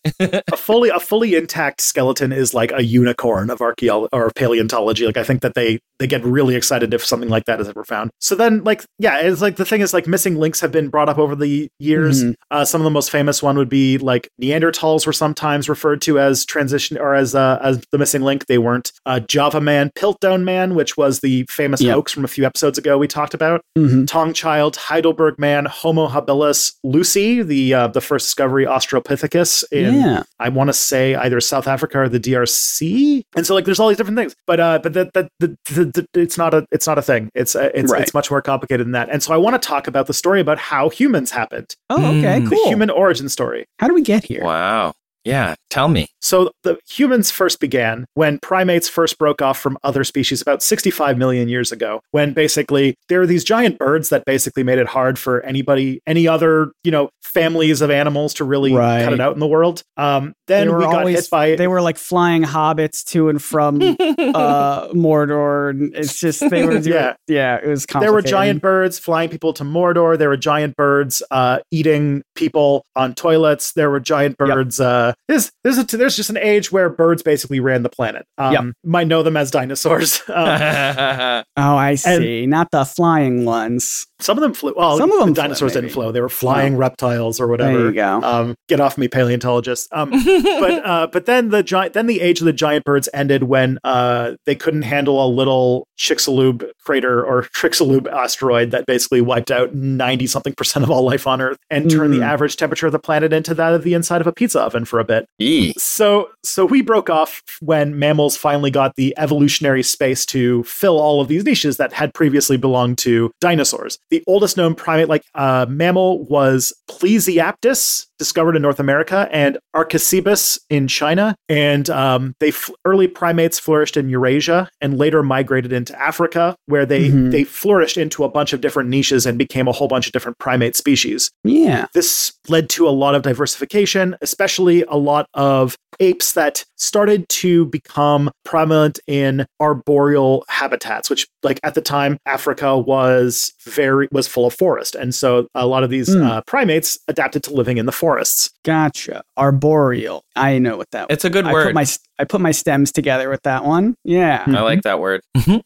a fully a fully intact skeleton is like a unicorn of archaeology or paleontology. Like I think that they they get really excited if something like that is ever found. So then like yeah, it's like the thing is like missing links have been brought up over the years. Mm-hmm. Uh, some of the most famous one would be like Neanderthals were sometimes referred to as transition or as uh, as the missing link. They weren't. Uh, Java Man, Piltdown Man, which was the famous yeah. hoax from a few episodes ago we talked about, mm-hmm. Tong Child, Heidelberg Man, Homo habilis, Lucy, the uh, the first discovery, Australopithecus in yeah. I want to say either South Africa or the D R C, and so like there's all these different things, but uh, but that that the, the, the, it's not a it's not a thing. It's uh, it's right. it's much more complicated than that. And so I want to talk about the story about how humans happened. Oh, okay, mm. cool. The human origin story. How do we get here? Wow. Yeah, tell me. So the humans first began when primates first broke off from other species about sixty-five million years ago, when basically there are these giant birds that basically made it hard for anybody, any other, you know, families of animals to really right. cut it out in the world. Um, then we got always, hit by... They were like flying hobbits to and from uh, Mordor. It's just, they were doing... yeah. yeah, it was complicated. There were giant birds flying people to Mordor. There were giant birds uh, eating people on toilets. There were giant birds... Yep. Uh, There's, there's, a, there's just an age where birds basically ran the planet. Um, yep. Might know them as dinosaurs. Um, oh, I see. Not the flying ones. Some of them flew. Well, some of them the dinosaurs flew, didn't flow. They were flying yeah. reptiles or whatever. There you go. Um, get off me, paleontologists. Um, but uh, but then the giant, then the age of the giant birds ended when uh, they couldn't handle a little Chicxulub crater or Chicxulub asteroid that basically wiped out ninety something percent of all life on Earth and turned mm. the average temperature of the planet into that of the inside of a pizza oven for a bit. E. So so we broke off when mammals finally got the evolutionary space to fill all of these niches that had previously belonged to dinosaurs. The oldest known primate-like uh, mammal was Plesiaptis, discovered in North America, and Archicebus in China. And um, they f- early primates flourished in Eurasia and later migrated into Africa, where they, mm-hmm. they flourished into a bunch of different niches and became a whole bunch of different primate species. Yeah. This led to a lot of diversification, especially a lot of apes that started to become prominent in arboreal habitats, which like at the time, Africa was very was full of forest. And so a lot of these mm. uh, primates adapted to living in the forests. Gotcha. Arboreal. I know what that was. It's a good I word. Put my, I put my stems together with that one. Yeah. Mm-hmm. I like that word.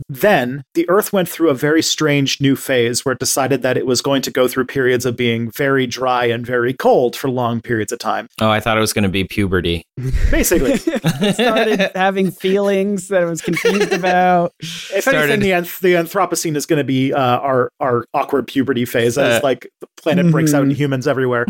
Then the Earth went through a very strange new phase where it decided that it was going to go through periods of being very dry and very cold for long periods of time. Oh, I thought it was going to be puberty. Basically. It started having feelings that I was confused about. If started. anything, the, anth- the Anthropocene is going to be uh, our, our awkward puberty phase as uh, like the planet mm-hmm. breaks out in humans everywhere.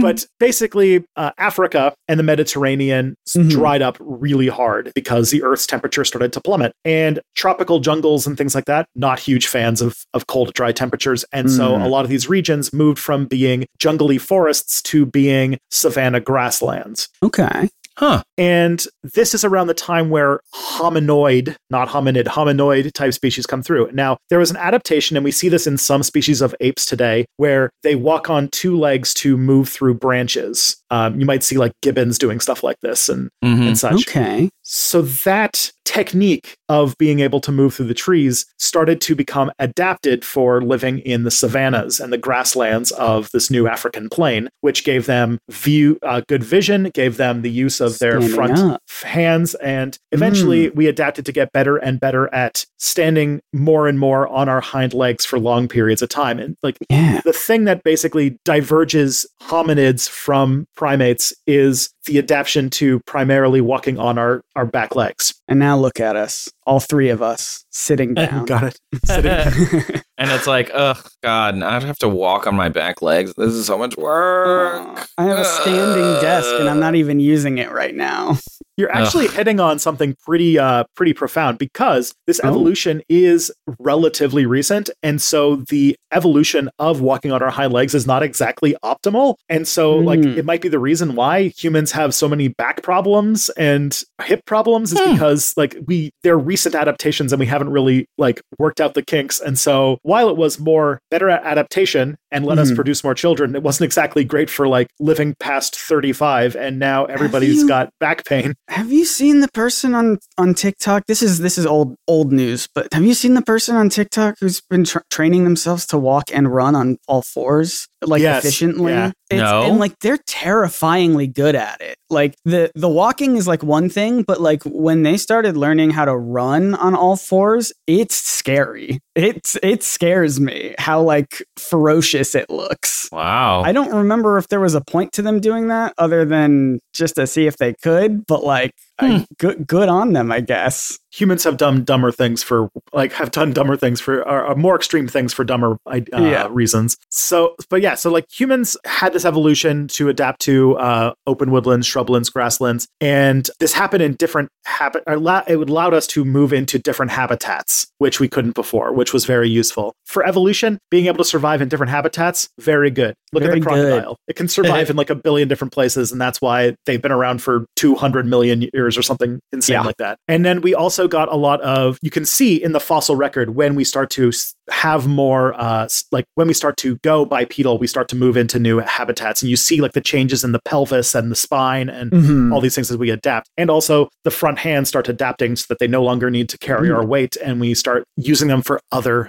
But basically, uh, Africa and the Mediterranean mm-hmm. dried up really hard because the Earth's temperature started to plummet. And tropical jungles and things like that, not huge fans of, of cold, dry temperatures. And mm. so a lot of these regions moved from being jungly forests to being savanna grasslands. Okay. Huh. And this is around the time where hominoid, not hominid, hominoid type species come through. Now, there was an adaptation, and we see this in some species of apes today, where they walk on two legs to move through branches. Um, you might see like gibbons doing stuff like this and, mm-hmm. and such. Okay. So that technique of being able to move through the trees started to become adapted for living in the savannas and the grasslands of this new African plain, which gave them view, uh, good vision, gave them the use of their standing front up. hands. And eventually mm. we adapted to get better and better at standing more and more on our hind legs for long periods of time. And like yeah. the thing that basically diverges hominids from primates is the adaptation to primarily walking on our, our back legs. And now look at us, all three of us sitting down. Got it. Sitting down. And it's like, oh, God, I'd have to walk on my back legs. This is so much work. Oh, I have a standing uh, desk and I'm not even using it right now. You're actually Ugh. hitting on something pretty uh, pretty profound, because this oh. evolution is relatively recent. And so the evolution of walking on our hind legs is not exactly optimal. And so mm. like it might be the reason why humans have so many back problems and hip problems is mm. because like we they're recent adaptations and we haven't really like worked out the kinks. And so while it was more better at adaptation and let mm. us produce more children, it wasn't exactly great for like living past thirty-five. And now everybody's you- got back pain. Have you seen the person on, on TikTok? This is this is old old news, but have you seen the person on TikTok who's been tra- training themselves to walk and run on all fours, like yes. efficiently? Yeah. It's, no. And like they're terrifyingly good at it. Like the the walking is like one thing, but like when they started learning how to run on all fours, it's scary. It's it scares me how like ferocious it looks. Wow. I don't remember if there was a point to them doing that other than just to see if they could, but like hmm. I, good good on them, I guess. Humans have done dumber things for like have done dumber things for or, or more extreme things for dumber uh, yeah. reasons. So, but yeah, so like humans had this evolution to adapt to uh, open woodlands, shrublands, grasslands, and this happened in different habit. It would allow us to move into different habitats, which we couldn't before, which was very useful for evolution. Being able to survive in different habitats, very good. Look very at the crocodile; good. It can survive in like a billion different places, and that's why they've been around for two hundred million years or something insane yeah. like that. And then we also got a lot of, you can see in the fossil record when we start to have more, uh, like when we start to go bipedal, we start to move into new habitats, and you see like the changes in the pelvis and the spine and mm-hmm. all these things as we adapt. And also the front hands start adapting so that they no longer need to carry mm. our weight, and we start using them for other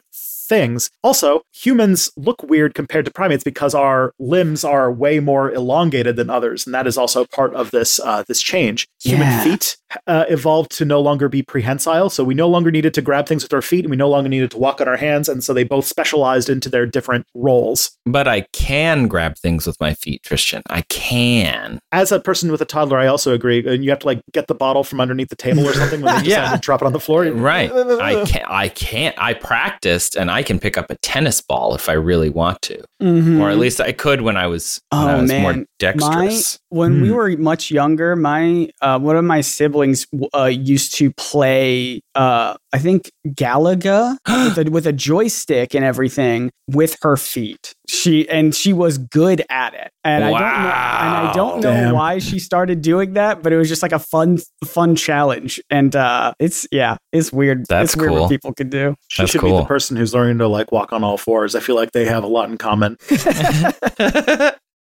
things. Also, humans look weird compared to primates because our limbs are way more elongated than others, and that is also part of this uh, this change. Yeah. Human feet uh, evolved to no longer be prehensile, so we no longer needed to grab things with our feet, and we no longer needed to walk on our hands, and so they both specialized into their different roles. But I can grab things with my feet, Tristan. I can. As a person with a toddler, I also agree, and you have to like get the bottle from underneath the table or something when they decide yeah. to drop it on the floor. Right. I can't. I can't. I practiced, and I can pick up a tennis ball if I really want to, mm-hmm. or at least I could when I was, oh, when I was more dexterous. My, when mm. we were much younger, my uh, one of my siblings uh, used to play, uh, I think, Galaga with, a, with a joystick and everything with her feet. She and she was good at it, and wow. I don't know, and I don't Damn. know why she started doing that, but it was just like a fun, fun challenge, and uh, it's yeah, it's weird. That's it's weird cool. what people can do. She That's should cool. be the person who's learning to like walk on all fours. I feel like they have a lot in common.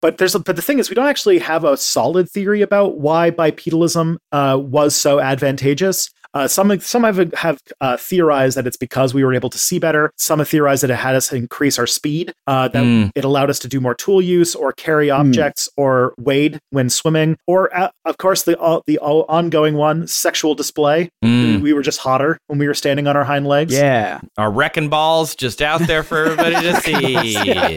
But there's, a, but the thing is, we don't actually have a solid theory about why bipedalism uh, was so advantageous. Uh, some some have, have uh, theorized that it's because we were able to see better. Some have theorized that it had us increase our speed, uh, that mm. it allowed us to do more tool use or carry objects mm. or wade when swimming. Or, uh, of course, the uh, the ongoing one, sexual display. Mm. We were just hotter when we were standing on our hind legs. Yeah. Our wrecking balls just out there for everybody to see. yeah.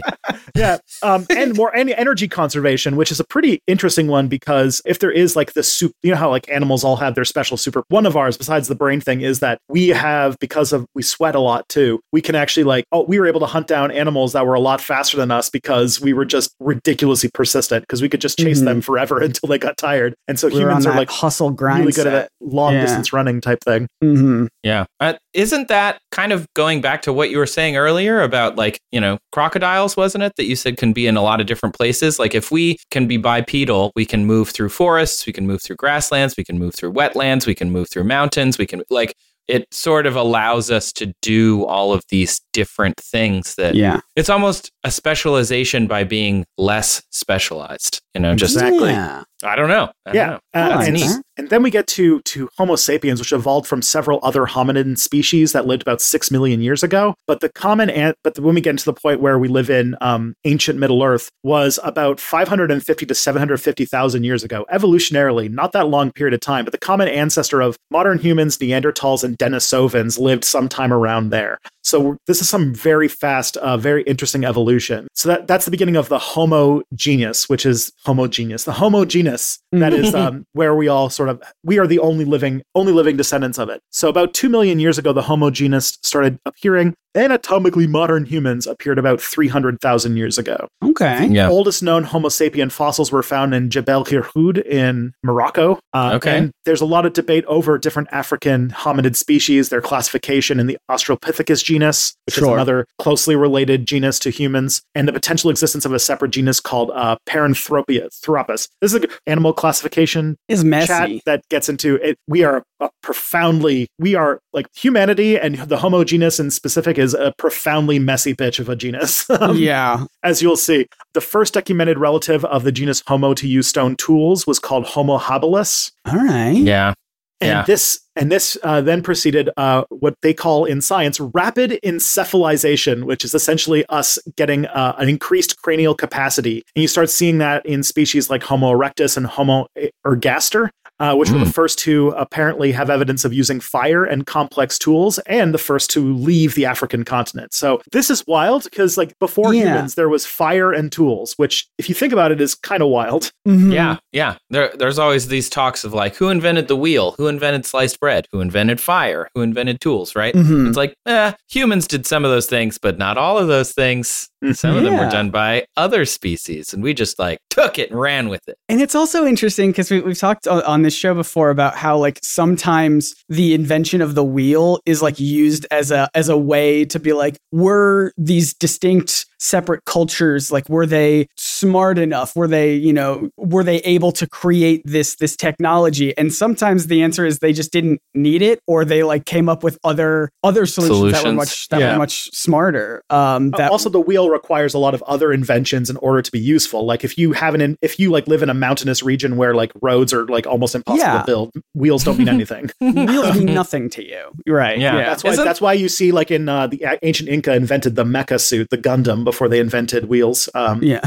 yeah. Um, and more en- energy conservation, which is a pretty interesting one, because if there is like the soup, you know how like animals all have their special super, one of ours, besides the brain thing, is that we have, because of we sweat a lot too, we can actually like, oh, we were able to hunt down animals that were a lot faster than us because we were just ridiculously persistent, because we could just chase mm-hmm. them forever until they got tired. And so we humans are like hustle grind, really good set. At that long yeah. distance running type thing. Mm-hmm. Yeah. Uh, isn't that kind of going back to what you were saying earlier about like, you know, crocodiles, wasn't it, that you said can be in a lot of different places? Like if we can be bipedal, we can move through forests, we can move through grasslands, we can move through wetlands, we can move through mountains. We can like it sort of allows us to do all of these different things that yeah. it's almost a specialization by being less specialized, you know, just exactly. Yeah. I don't know. I yeah. Don't know. Uh, and, nice. and then we get to to Homo sapiens, which evolved from several other hominin species that lived about six million years ago. But the common, ant, but the, when we get into the point where we live in um, ancient Middle Earth, was about five hundred fifty to seven hundred fifty thousand years ago, evolutionarily, not that long period of time. But the common ancestor of modern humans, Neanderthals, and Denisovans lived sometime around there. So this is some very fast, uh, very interesting evolution. So that, that's the beginning of the Homo genus, which is Homo genus, the Homo genus. That is um, where we all sort of, we are the only living, only living descendants of it. So about two million years ago, the Homo genus started appearing. Anatomically modern humans appeared about three hundred thousand years ago. Okay. The yeah. oldest known Homo sapien fossils were found in Jebel Hirhoud in Morocco. Uh, okay. And there's a lot of debate over different African hominid species, their classification in the Australopithecus genus, which sure. is another closely related genus to humans, and the potential existence of a separate genus called uh, Paranthropus. This is an animal classification is messy. Chat that gets into it. We are a profoundly, we are like humanity and the Homo genus in specific is a profoundly messy bitch of a genus. yeah. As you'll see, the first documented relative of the genus Homo to use stone tools was called Homo habilis. All right. Yeah. And yeah. this and this uh, then preceded uh, what they call in science rapid encephalization, which is essentially us getting uh, an increased cranial capacity. And you start seeing that in species like Homo erectus and Homo ergaster. Uh, which mm. were the first to apparently have evidence of using fire and complex tools, and the first to leave the African continent. So this is wild because, like, before yeah. humans, there was fire and tools, which, if you think about it, is kind of wild. Mm-hmm. Yeah, yeah. There, there's always these talks of, like, who invented the wheel? Who invented sliced bread? Who invented fire? Who invented tools, right? Mm-hmm. It's like, eh, humans did some of those things, but not all of those things. Some of yeah. them were done by other species, and we just like took it and ran with it. And it's also interesting because we, we've talked on, on this show before about how like sometimes the invention of the wheel is like used as a as a way to be like, we're these distinct separate cultures? Like, were they smart enough? Were they, you know, were they able to create this, this technology? And sometimes the answer is they just didn't need it, or they like came up with other, other solutions, solutions. that were much, that yeah. were much smarter. Um, that also the wheel requires a lot of other inventions in order to be useful. Like if you have an, if you like live in a mountainous region where like roads are like almost impossible yeah. to build, wheels don't mean anything. Wheels mean nothing to you. Right. Yeah. yeah. That's why, Isn't- that's why you see like in uh, the ancient Inca invented the mecha suit, the Gundam, before they invented wheels. Um, yeah.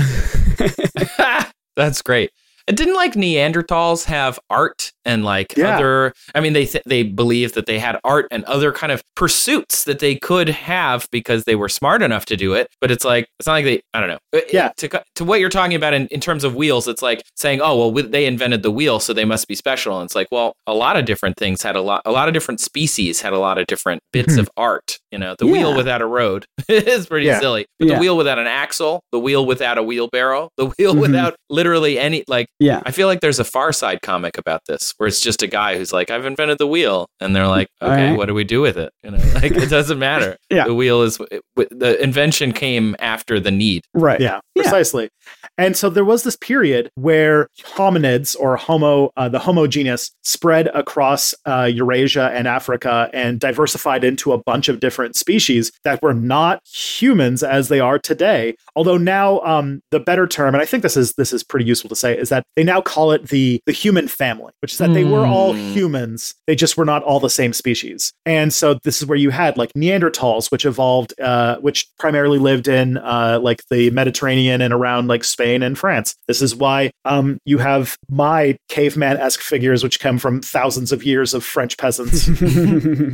That's great. And didn't like Neanderthals have art and like yeah. other, I mean, they, th- they believed that they had art and other kind of pursuits that they could have because they were smart enough to do it. But it's like, it's not like they, I don't know. Yeah. To, to what you're talking about in, in terms of wheels, it's like saying, oh, well, we, they invented the wheel, so they must be special. And it's like, well, a lot of different things had a lot, a lot of different species had a lot of different bits hmm. of art. You know, the yeah. wheel without a road is pretty yeah. silly. But yeah. the wheel without an axle, the wheel without a wheelbarrow, the wheel mm-hmm. without literally any, like, yeah. I feel like there's a Far Side comic about this where it's just a guy who's like, I've invented the wheel. And they're like, okay, right. What do we do with it? You know, like, it doesn't matter. yeah. The wheel is, it, the invention came after the need. Right. Yeah, yeah, precisely. And so there was this period where hominids or Homo, uh, the Homo genus spread across uh, Eurasia and Africa and diversified into a bunch of different species that were not humans as they are today. Although now um, the better term, and I think this is this is pretty useful to say, is that they now call it the the human family, which is that mm. they were all humans. They just were not all the same species. And so this is where you had like Neanderthals, which evolved, uh, which primarily lived in uh, like the Mediterranean and around like Spain and France. This is why um, you have my caveman-esque figures, which come from thousands of years of French peasants.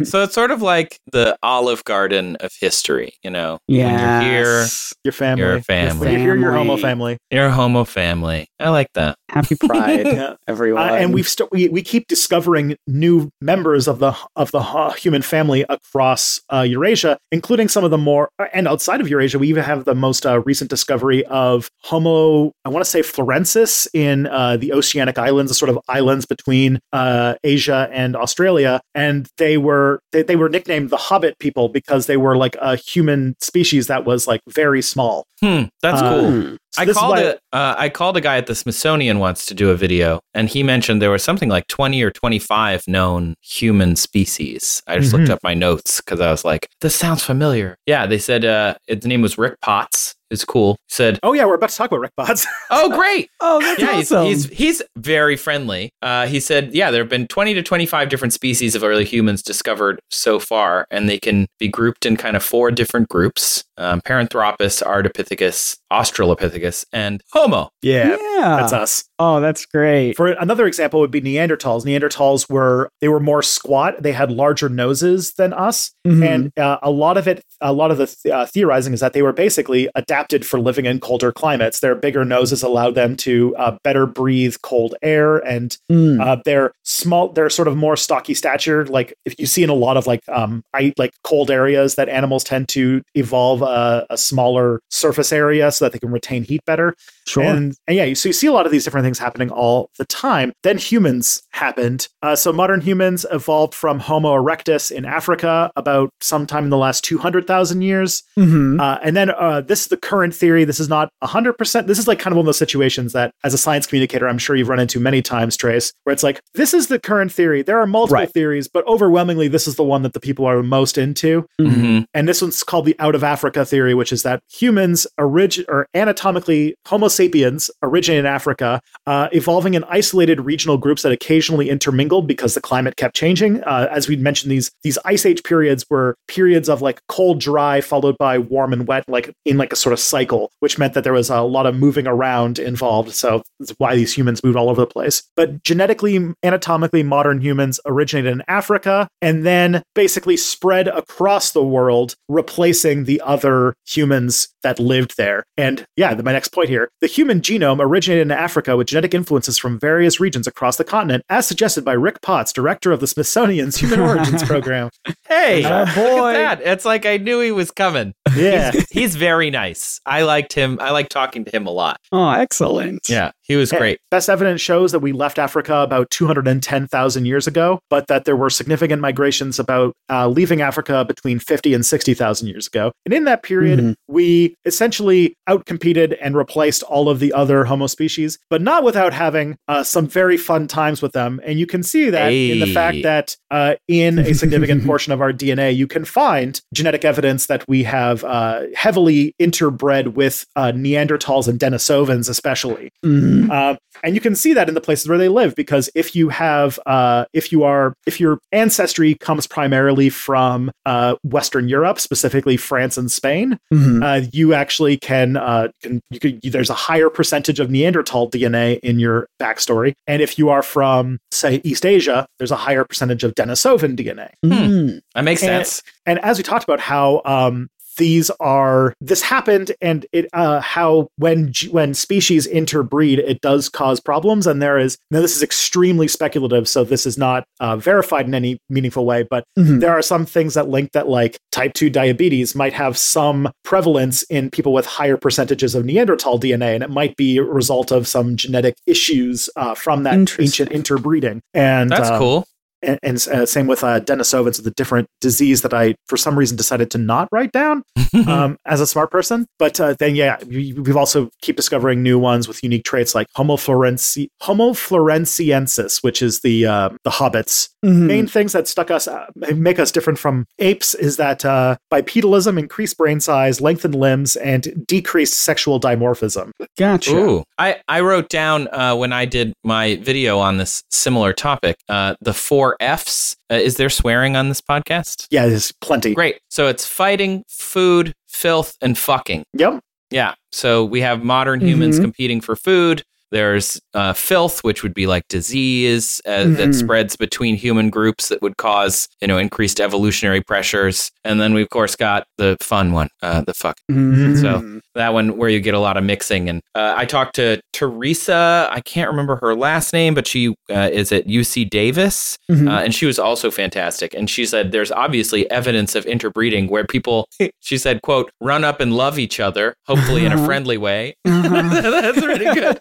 So it's sort of like the olive garden of history, you know. Yeah, you're here, your family, your family, you're here, your Homo family, your Homo family. I like that. Happy Pride, yeah. everyone. Uh, and we've st- we we keep discovering new members of the of the uh, human family across uh, Eurasia, including some of the more and outside of Eurasia. We even have the most uh, recent discovery of Homo. I want to say florensis in uh, the Oceanic Islands, the sort of islands between uh, Asia and Australia, and they were they, they were nicknamed the Hobbit people, because they were like a human species that was like very small. Hmm, that's uh, cool. So I called it. Uh, I called a guy at the Smithsonian once to do a video, and he mentioned there was something like twenty or twenty-five known human species. I just mm-hmm. looked up my notes because I was like, "This sounds familiar." Yeah, they said uh, his name was Rick Potts. It's cool. He said, "Oh yeah, we're about to talk about Rick Potts." Oh great! Oh, that's yeah, awesome. He's, he's he's very friendly. Uh, he said, "Yeah, there have been twenty to twenty-five different species of early humans discovered so far, and they can be grouped in kind of four different groups." Um, Paranthropus, Ardipithecus, Australopithecus, and Homo. Yeah, yeah, that's us. Oh, that's great. For another example would be Neanderthals. Neanderthals were, they were more squat. They had larger noses than us. Mm-hmm. And uh, a lot of it, a lot of the th- uh, theorizing is that they were basically adapted for living in colder climates. Their bigger noses allowed them to uh, better breathe cold air, and mm. uh, their small, their sort of more stocky stature. Like if you see in a lot of like, um, I, like cold areas that animals tend to evolve a, a smaller surface area so that they can retain heat better. Sure. And, and yeah, so you see a lot of these different things happening all the time. Then humans happened. Uh, so modern humans evolved from Homo erectus in Africa about sometime in the last two hundred thousand years. Mm-hmm. Uh, and then uh, this is the current theory. This is not one hundred percent. This is like kind of one of those situations that as a science communicator, I'm sure you've run into many times, Trace, where it's like, this is the current theory. There are multiple right. theories, but overwhelmingly, this is the one that the people are most into. Mm-hmm. And this one's called the out of Africa theory, which is that humans origin or anatomically Homo sapiens originate in Africa, Uh, evolving in isolated regional groups that occasionally intermingled because the climate kept changing. Uh, as we mentioned, these these ice age periods were periods of like cold, dry, followed by warm and wet, like in like a sort of cycle, which meant that there was a lot of moving around involved. So that's why these humans moved all over the place. But genetically, anatomically, modern humans originated in Africa and then basically spread across the world, replacing the other humans that lived there. And yeah, my next point here, the human genome originated in Africa with genetic influences from various regions across the continent, as suggested by Rick Potts, director of the Smithsonian's Human Origins Program. Hey, uh, boy. Look at that. It's like I knew he was coming. Yeah. He's, he's very nice. I liked him. I like talking to him a lot. Oh, excellent. Yeah. He was great. Best evidence shows that we left Africa about two hundred ten thousand years ago, but that there were significant migrations about uh, leaving Africa between fifty and sixty thousand years ago. And in that period, mm-hmm. we essentially outcompeted and replaced all of the other Homo species, but not without having uh, some very fun times with them. And you can see that hey. in the fact that uh, in a significant portion of our D N A, you can find genetic evidence that we have uh, heavily interbred with uh, Neanderthals and Denisovans, especially. Mm-hmm. Uh, and you can see that in the places where they live, because if you have, uh, if you are, if your ancestry comes primarily from uh, Western Europe, specifically France and Spain, mm-hmm. uh, you actually can, uh, can, you can, there's a higher percentage of Neanderthal D N A in your backstory. And if you are from, say, East Asia, there's a higher percentage of Denisovan D N A. Mm. That makes and, sense. And as we talked about how, um, These are, this happened and it, uh, how when, when species interbreed, it does cause problems. And there is, now this is extremely speculative, so this is not uh, verified in any meaningful way, but mm-hmm. there are some things that link that like type two diabetes might have some prevalence in people with higher percentages of Neanderthal D N A. And it might be a result of some genetic issues uh, from that ancient interbreeding. And that's uh, cool. And, and uh, same with uh, Denisovans, the different disease that I, for some reason, decided to not write down um, as a smart person. But uh, then, yeah, we, we've also keep discovering new ones with unique traits like Homo florenci- Homo florentiensis, which is the uh, the hobbits. Mm-hmm. Main things that stuck us uh, make us different from apes is that uh, bipedalism, increased brain size, lengthened limbs, and decreased sexual dimorphism. Gotcha. Ooh. I, I wrote down uh, when I did my video on this similar topic, uh, the four F's. Uh, is there swearing on this podcast? Yeah, there's plenty. Great. So it's fighting, food, filth, and fucking. Yep. Yeah. So we have modern mm-hmm. humans competing for food. There's uh, filth, which would be like disease uh, mm-hmm. that spreads between human groups that would cause, you know, increased evolutionary pressures. And then we, of course, got the fun one, uh, the fuck. Mm-hmm. So that one where you get a lot of mixing. And uh, I talked to Teresa. I can't remember her last name, but she uh, is at U C Davis. Mm-hmm. Uh, and she was also fantastic. And she said there's obviously evidence of interbreeding where people, she said, quote, run up and love each other, hopefully in a friendly way. That's pretty good.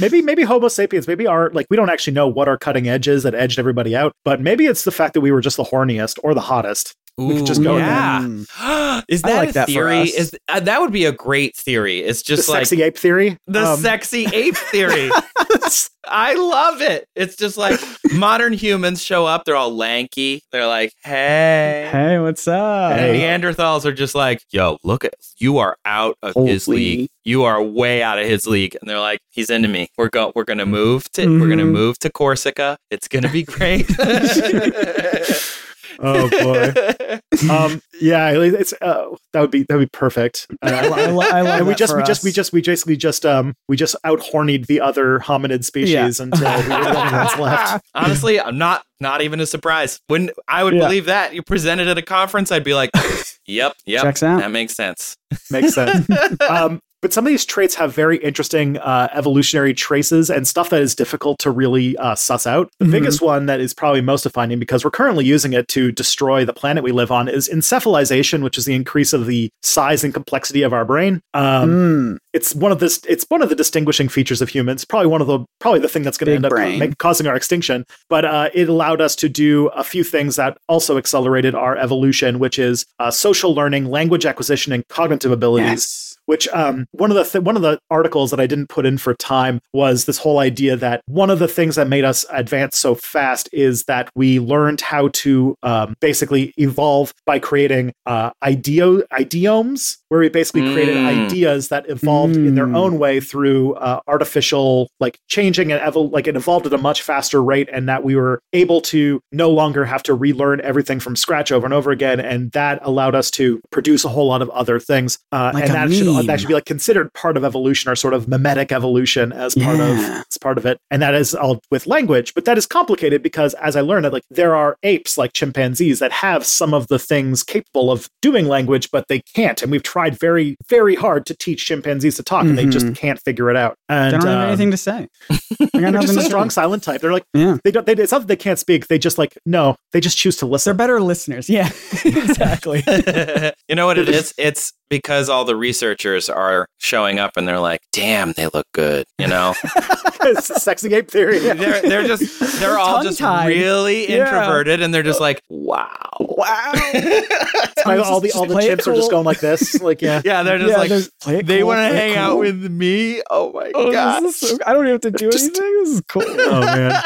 maybe maybe Homo sapiens, maybe our, like, we don't actually know what our cutting edge is that edged everybody out, but maybe it's the fact that we were just the horniest or the hottest. Ooh, we could just go yeah. and then, is that like a that theory? Is uh, that would be a great theory. It's just the like sexy ape theory. The um, sexy ape theory. I love it. It's just like modern humans show up. They're all lanky. They're like, hey, hey, what's up? And hey. Neanderthals are just like, yo, look at you are out of Holy. his league. You are way out of his league. And they're like, he's into me. We're going. We're going to move to. Mm-hmm. We're going to move to Corsica. It's going to be great. Oh boy! Um, yeah, it's uh, that would be that would be perfect. Uh, I, I, I love we just we us. just we just we basically just um we just out-hornied the other hominid species yeah. until we were the only ones left. Honestly, I'm not not even a surprise. When I would yeah. believe that you presented at a conference, I'd be like, "Yep, yep, checks out. That makes sense. Makes sense." um, But some of these traits have very interesting uh, evolutionary traces and stuff that is difficult to really uh, suss out. The mm-hmm. biggest one that is probably most defining, because we're currently using it to destroy the planet we live on, is encephalization, which is the increase of the size and complexity of our brain. Um, mm. It's one of this. It's one of the distinguishing features of humans. Probably one of the probably the thing that's going to end up make, causing our extinction. But uh, it allowed us to do a few things that also accelerated our evolution, which is uh, social learning, language acquisition, and cognitive abilities. Yes. Which um, one of the th- one of the articles that I didn't put in for time was this whole idea that one of the things that made us advance so fast is that we learned how to um, basically evolve by creating uh, ideo- idioms, where we basically mm. created ideas that evolved mm. in their own way through uh, artificial, like changing and evol- like it evolved at a much faster rate, and that we were able to no longer have to relearn everything from scratch over and over again, and that allowed us to produce a whole lot of other things, uh, like and that should. That should be like considered part of evolution, or sort of mimetic evolution as part yeah. of as part of it, and that is all with language. But that is complicated because, as I learned, that like there are apes like chimpanzees that have some of the things capable of doing language, but they can't. And we've tried very, very hard to teach chimpanzees to talk, mm-hmm. and they just can't figure it out. And they don't um, have anything to say. They're just a strong silent type. They're like, yeah. they don't. They, it's not that they can't speak. They just like no. They just choose to listen. They're better listeners. Yeah, exactly. You know what it is? It's Because all the researchers are showing up and they're like, damn, they look good, you know? It's a sexy ape theory. Yeah. They're, they're just, they're all just really yeah. introverted and they're just like, wow. Wow. all, all the all the chips cool. are just going like this. Like, yeah. Yeah, they're just yeah, like, they cool, want to hang cool. out with me. Oh my oh, God. So, I don't have to do just, anything. This is cool. Oh, man.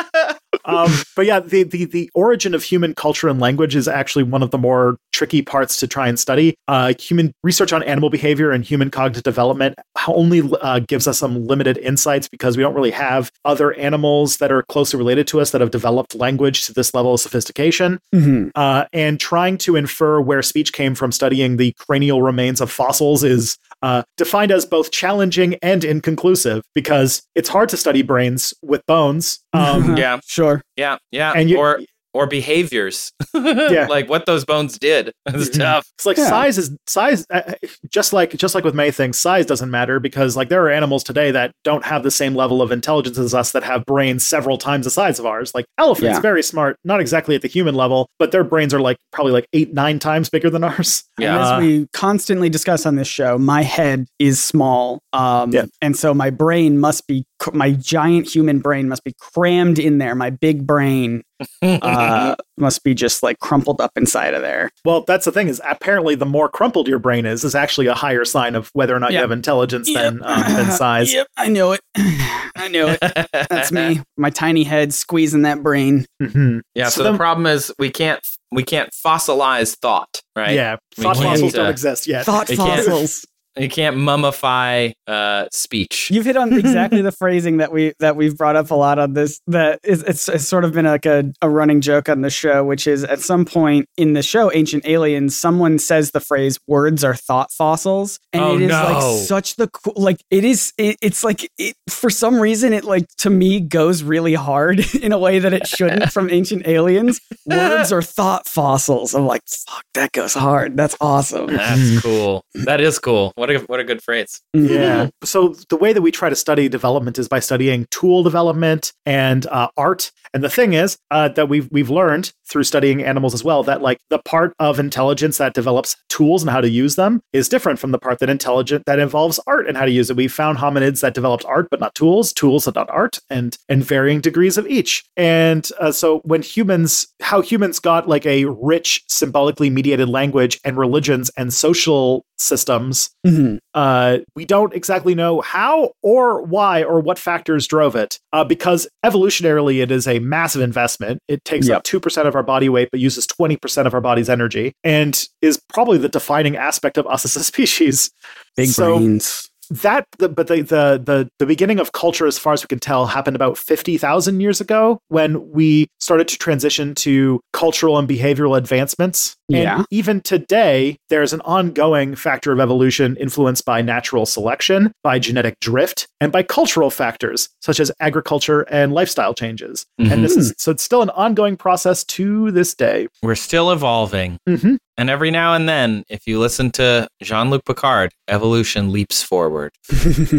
Um, but yeah, the, the, the origin of human culture and language is actually one of the more tricky parts to try and study. Uh, human research on animal behavior and human cognitive development only uh, gives us some limited insights because we don't really have other animals that are closely related to us that have developed language to this level of sophistication. Mm-hmm. Uh, and trying to infer where speech came from studying the cranial remains of fossils is uh, defined as both challenging and inconclusive because it's hard to study brains with bones. Um, yeah, sure. Yeah, yeah. And you, or or behaviors. Yeah. Like what those bones did. It's tough. It's like yeah. size is size. Uh, just like just like with many things, size doesn't matter because like there are animals today that don't have the same level of intelligence as us that have brains several times the size of ours. Like elephants, yeah. very smart, not exactly at the human level, but their brains are like probably like eight, nine times bigger than ours. Yeah. And as we constantly discuss on this show, my head is small. Um, yeah. And so my brain must be my giant human brain must be crammed in there. My big brain uh, must be just like crumpled up inside of there. Well, that's the thing is apparently the more crumpled your brain is, is actually a higher sign of whether or not yep. you have intelligence yep. than, um, than size. Yep, I know it. I know it. That's me. My tiny head squeezing that brain. Mm-hmm. Yeah. So, so the, the problem is we can't we can't fossilize thought, right? Yeah. Thought fossils uh, don't exist yet. Thought fossils. You can't mummify uh, speech. You've hit on exactly the phrasing that we that we've brought up a lot on this. That is, it's it's sort of been like a, a running joke on the show, which is at some point in the show, Ancient Aliens, someone says the phrase "words are thought fossils," and oh, it is no. like such the cool. Like it is, it, it's like it, for some reason it like to me goes really hard in a way that it shouldn't. From Ancient Aliens, words are thought fossils. I'm like, fuck, that goes hard. That's awesome. That's cool. That is cool. What a what a good phrase. Yeah. So the way that we try to study development is by studying tool development and uh, art. And the thing is uh, that we've we've learned through studying animals as well that like the part of intelligence that develops tools and how to use them is different from the part that intelligent that involves art and how to use it. We found hominids that developed art but not tools, tools but not art, and and varying degrees of each. And uh, so when humans, how humans got like a rich symbolically mediated language and religions and social systems. Mm-hmm. Uh, we don't exactly know how or why or what factors drove it uh, because evolutionarily it is a massive investment. It takes yep. up two percent of our body weight but uses twenty percent of our body's energy and is probably the defining aspect of us as a species. Big so, brains. That, the, but the, the the the beginning of culture, as far as we can tell, happened about fifty thousand years ago when we started to transition to cultural and behavioral advancements. Yeah. And even today, there's an ongoing factor of evolution influenced by natural selection, by genetic drift, and by cultural factors, such as agriculture and lifestyle changes. Mm-hmm. And this is, so it's still an ongoing process to this day. We're still evolving. Mm-hmm. And every now and then, if you listen to Jean-Luc Picard, evolution leaps forward.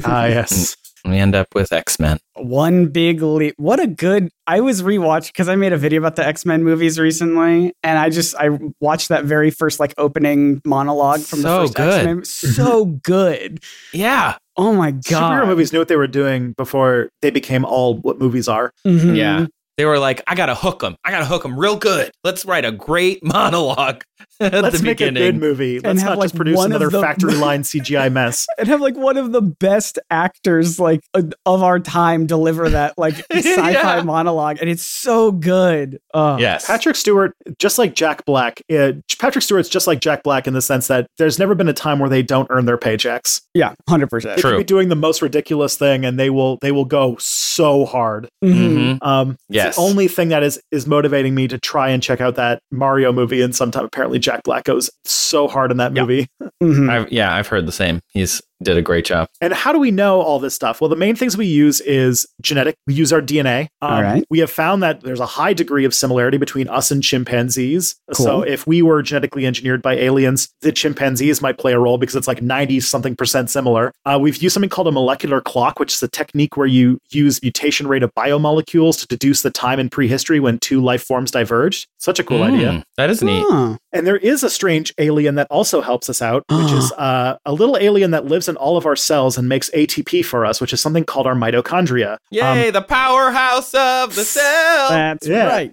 Ah, yes. And we end up with X-Men. One big leap. What a good... I was rewatched because I made a video about the X-Men movies recently, and I just I watched that very first like opening monologue from so the first good. X-Men. So good. Yeah. Oh my God. Superhero movies knew what they were doing before they became all what movies are. Mm-hmm. Yeah. They were like, I got to hook them. I got to hook them real good. Let's write a great monologue at Let's the beginning. Let's make a good movie. Let's not like just produce another the, factory line C G I mess. And have like one of the best actors like of our time deliver that like sci-fi yeah. monologue. And it's so good. Oh. Yes. Patrick Stewart, just like Jack Black. Uh, Patrick Stewart's just like Jack Black in the sense that there's never been a time where they don't earn their paychecks. Yeah, one hundred percent. They True. Could be doing the most ridiculous thing and they will they will go so hard. Mm-hmm. Um, yeah. Yes. The only thing that is is motivating me to try and check out that Mario movie, and sometime apparently Jack Black goes so hard in that movie. Yeah, mm-hmm. I've, yeah I've heard the same. He's did a great job. And how do we know all this stuff? Well, the main things we use is genetic. We use our D N A. Um, all right. We have found that there's a high degree of similarity between us and chimpanzees. Cool. So if we were genetically engineered by aliens, the chimpanzees might play a role because it's like ninety something percent similar. Uh, we've used something called a molecular clock, which is a technique where you use mutation rate of biomolecules to deduce the time in prehistory when two life forms diverged. Such a cool mm, idea. That is neat. Oh, And there is a strange alien that also helps us out, which is uh, a little alien that lives in all of our cells and makes A T P for us, which is something called our mitochondria. Yay, um, the powerhouse of the cell! That's yeah. right.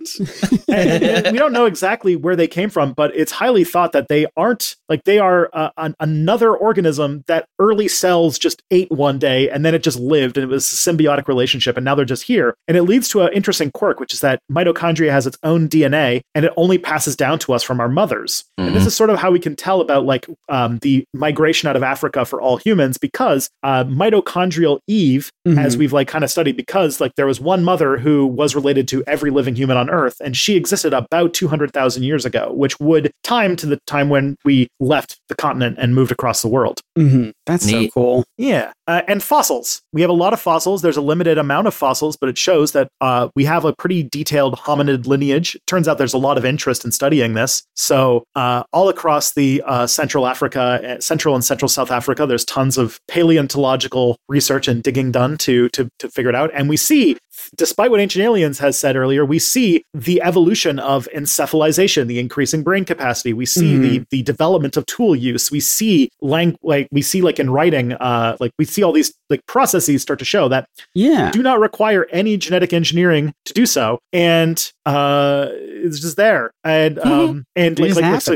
and, and we don't know exactly where they came from, but it's highly thought that they aren't, like they are uh, an, another organism that early cells just ate one day, and then it just lived, and it was a symbiotic relationship, and now they're just here. And it leads to an interesting quirk, which is that mitochondria has its own D N A, and it only passes down to us from our mother. Mm-hmm. And this is sort of how we can tell about like um, the migration out of Africa for all humans, because uh, mitochondrial Eve, mm-hmm. as we've like kind of studied, because like there was one mother who was related to every living human on Earth, and she existed about two hundred thousand years ago, which would time to the time when we left the continent and moved across the world. Mm-hmm. That's Neat. So cool. Yeah. Uh, and fossils. We have a lot of fossils. There's a limited amount of fossils, but it shows that uh, we have a pretty detailed hominid lineage. It turns out there's a lot of interest in studying this. So So uh, all across the uh, Central Africa, Central and Central South Africa, there's tons of paleontological research and digging done to to to figure it out. And we see, despite what Ancient Aliens has said earlier, we see the evolution of encephalization, the increasing brain capacity. We see mm-hmm. the the development of tool use. We see lang- like we see like in writing, uh, like we see all these like processes start to show that yeah. we do not require any genetic engineering to do so, and uh, it's just there. And um, and like, like so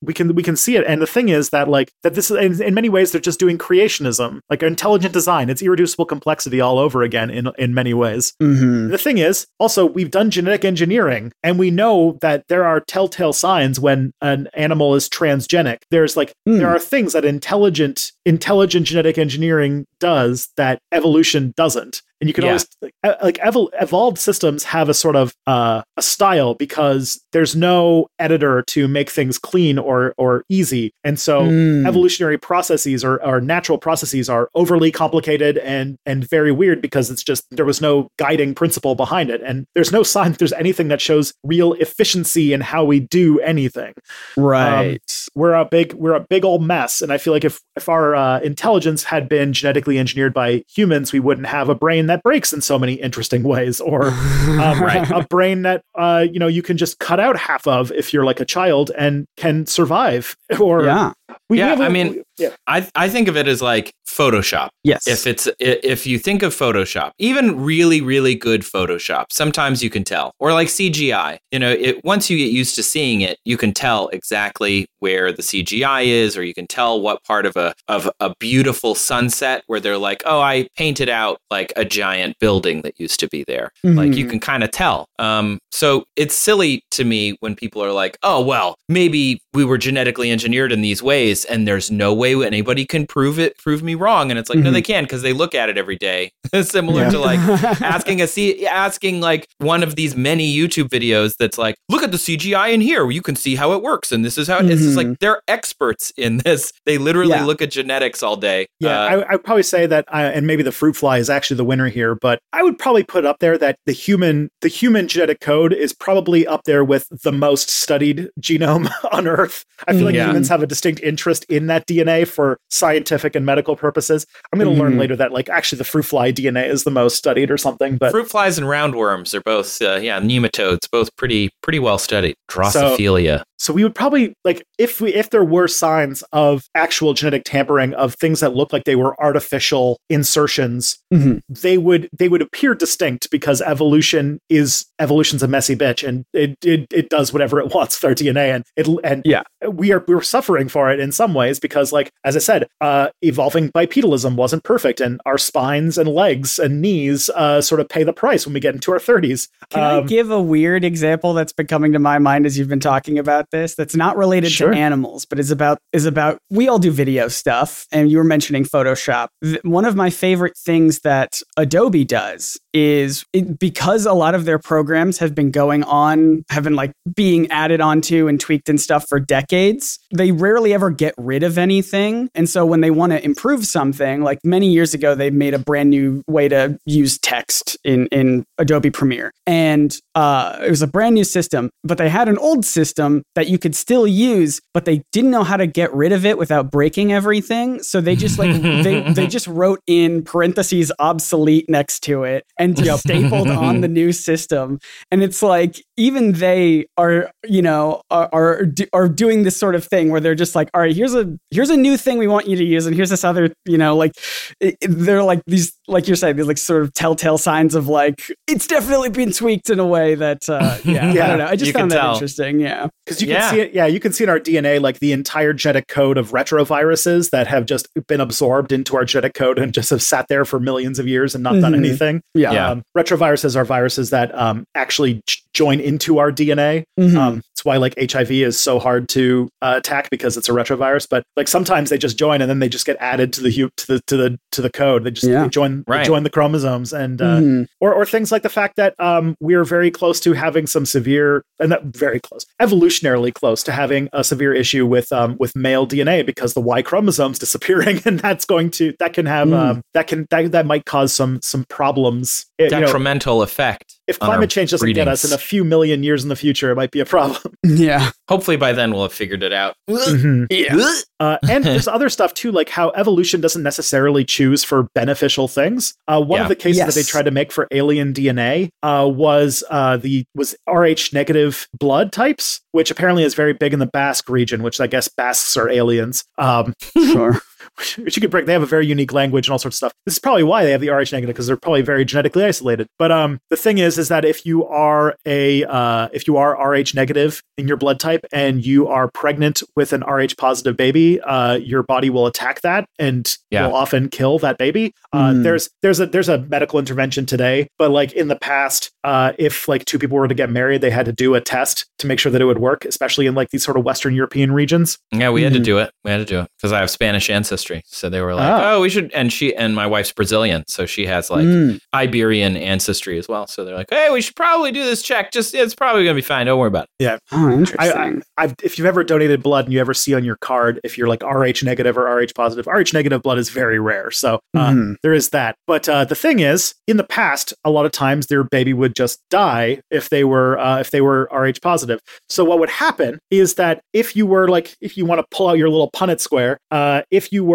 we can we can see it. And the thing is that like that this is, in, in many ways they're just doing creationism, like intelligent design. It's irreducible complexity all over again in in many ways. Mm-hmm. The thing is, also, we've done genetic engineering, and we know that there are telltale signs when an animal is transgenic. There's like mm. there are things that intelligent intelligent genetic engineering does that evolution doesn't. And you can yeah. always like, like evol- evolved systems have a sort of uh, a style, because there's no editor to make things clean or or easy. And so mm. evolutionary processes or, or natural processes are overly complicated and and very weird, because it's just there was no guiding principle behind it. And there's no sign that there's anything that shows real efficiency in how we do anything. Right. Um, we're a big we're a big old mess. And I feel like if, if our uh, intelligence had been genetically engineered by humans, we wouldn't have a brain that that breaks in so many interesting ways, or um, right. a brain that uh, you know you can just cut out half of if you're like a child and can survive. Or yeah, we yeah. Have a, I mean, we, yeah. I I think of it as like Photoshop. Yes, if it's if you think of Photoshop, even really really good Photoshop, sometimes you can tell, or like C G I. You know, it once you get used to seeing it, you can tell exactly where the C G I is, or you can tell what part of a of a beautiful sunset where they're like, oh, I painted out like a giant building that used to be there. Mm-hmm. Like you can kind of tell. Um, so it's silly to me when people are like, oh, well, maybe we were genetically engineered in these ways and there's no way anybody can prove it, prove me wrong. And it's like, mm-hmm. no, they can, because they look at it every day. Similar yeah. to like asking a C- asking like one of these many YouTube videos that's like, look at the C G I in here. You can see how it works. And this is how it mm-hmm. is. It's like they're experts in this. They literally yeah. look at genetics all day. Yeah, uh, I would probably say that, I, and maybe the fruit fly is actually the winner here, but I would probably put up there that the human the human genetic code is probably up there with the most studied genome on Earth. I feel like yeah. humans have a distinct interest in that D N A for scientific and medical purposes. I'm going to mm. learn later that like actually the fruit fly D N A is the most studied or something. But fruit flies and roundworms are both uh, yeah nematodes, both pretty pretty well studied. Drosophila. So, So we would probably, like, if we if there were signs of actual genetic tampering of things that looked like they were artificial insertions, mm-hmm. they would they would appear distinct, because evolution is evolution's a messy bitch, and it it, it does whatever it wants with our D N A, and it and yeah. we are we're suffering for it in some ways, because, like, as I said, uh, evolving bipedalism wasn't perfect, and our spines and legs and knees uh, sort of pay the price when we get into our thirties. Can um, I give a weird example that's been coming to my mind as you've been talking about this that's not related sure. to animals, but is about is about we all do video stuff, and you were mentioning Photoshop. One of my favorite things that Adobe does is it, because a lot of their programs have been going on, have been like being added onto and tweaked and stuff for decades, they rarely ever get rid of anything. And so when they want to improve something, like many years ago, they made a brand new way to use text in, in Adobe Premiere. And uh, it was a brand new system, but they had an old system that you could still use, but they didn't know how to get rid of it without breaking everything. So they just like, they, they just wrote in parentheses obsolete next to it and just stapled on the new system. And it's like, even they are, you know, are, are, are doing this sort of thing where they're just like, all right, here's a, here's a new thing we want you to use. And here's this other, you know, like it, they're like these, like you're saying, these like sort of telltale signs of like, it's definitely been tweaked in a way that, uh, yeah, yeah, I don't know. I just found that tell. interesting. Yeah. Cause you can yeah. see it. Yeah. You can see in our D N A, like the entire genetic code of retroviruses that have just been absorbed into our genetic code and just have sat there for millions of years and not mm-hmm. done anything. Yeah. yeah. Um, retroviruses are viruses that um, actually j- join into our D N A. Mm-hmm. Um, it's why like H I V is so hard to uh, attack because it's a retrovirus, but like sometimes they just join and then they just get added to the, hu- to the, to the, to the code. They just yeah. they join, right. they join the chromosomes and, uh, mm-hmm. or, or things like the fact that um, we're very close to having some severe and that very close evolutionarily close to having a severe issue with, um, with male D N A because the Y chromosome's disappearing and that's going to, that can have, mm. um, that can, that, that might cause some, some problems. It, Detrimental you know, effect. If climate change doesn't breedings. get us in a few million years in the future, it might be a problem. Yeah. Hopefully by then we'll have figured it out. Mm-hmm. Yeah. Uh, and there's other stuff too, like how evolution doesn't necessarily choose for beneficial things. Uh, one yeah. of the cases yes. that they tried to make for alien D N A uh, was uh, the was Rh negative blood types, which apparently is very big in the Basque region, which I guess Basques are aliens. Um, sure. Which you could break. They have a very unique language and all sorts of stuff. This is probably why they have the Rh negative because they're probably very genetically isolated. But um, the thing is, is that if you are a uh, if you are Rh negative in your blood type and you are pregnant with an Rh positive baby, uh, your body will attack that and yeah. will often kill that baby. Uh, mm. There's there's a there's a medical intervention today, but like in the past, uh, if like two people were to get married, they had to do a test to make sure that it would work, especially in like these sort of Western European regions. Yeah, we mm-hmm. had to do it. We had to do it because I have Spanish ancestry. So they were like, oh. oh, we should. And she and my wife's Brazilian. So she has like mm. Iberian ancestry as well. So they're like, hey, we should probably do this check. Just it's probably going to be fine. Don't worry about it. Yeah. Oh, interesting. I, I, if you've ever donated blood and you ever see on your card, if you're like Rh negative or Rh positive, Rh negative blood is very rare. So uh, mm. there is that. But uh, the thing is, in the past, a lot of times their baby would just die if they were uh, if they were Rh positive. So what would happen is that if you were like if you want to pull out your little Punnett square, uh, if you were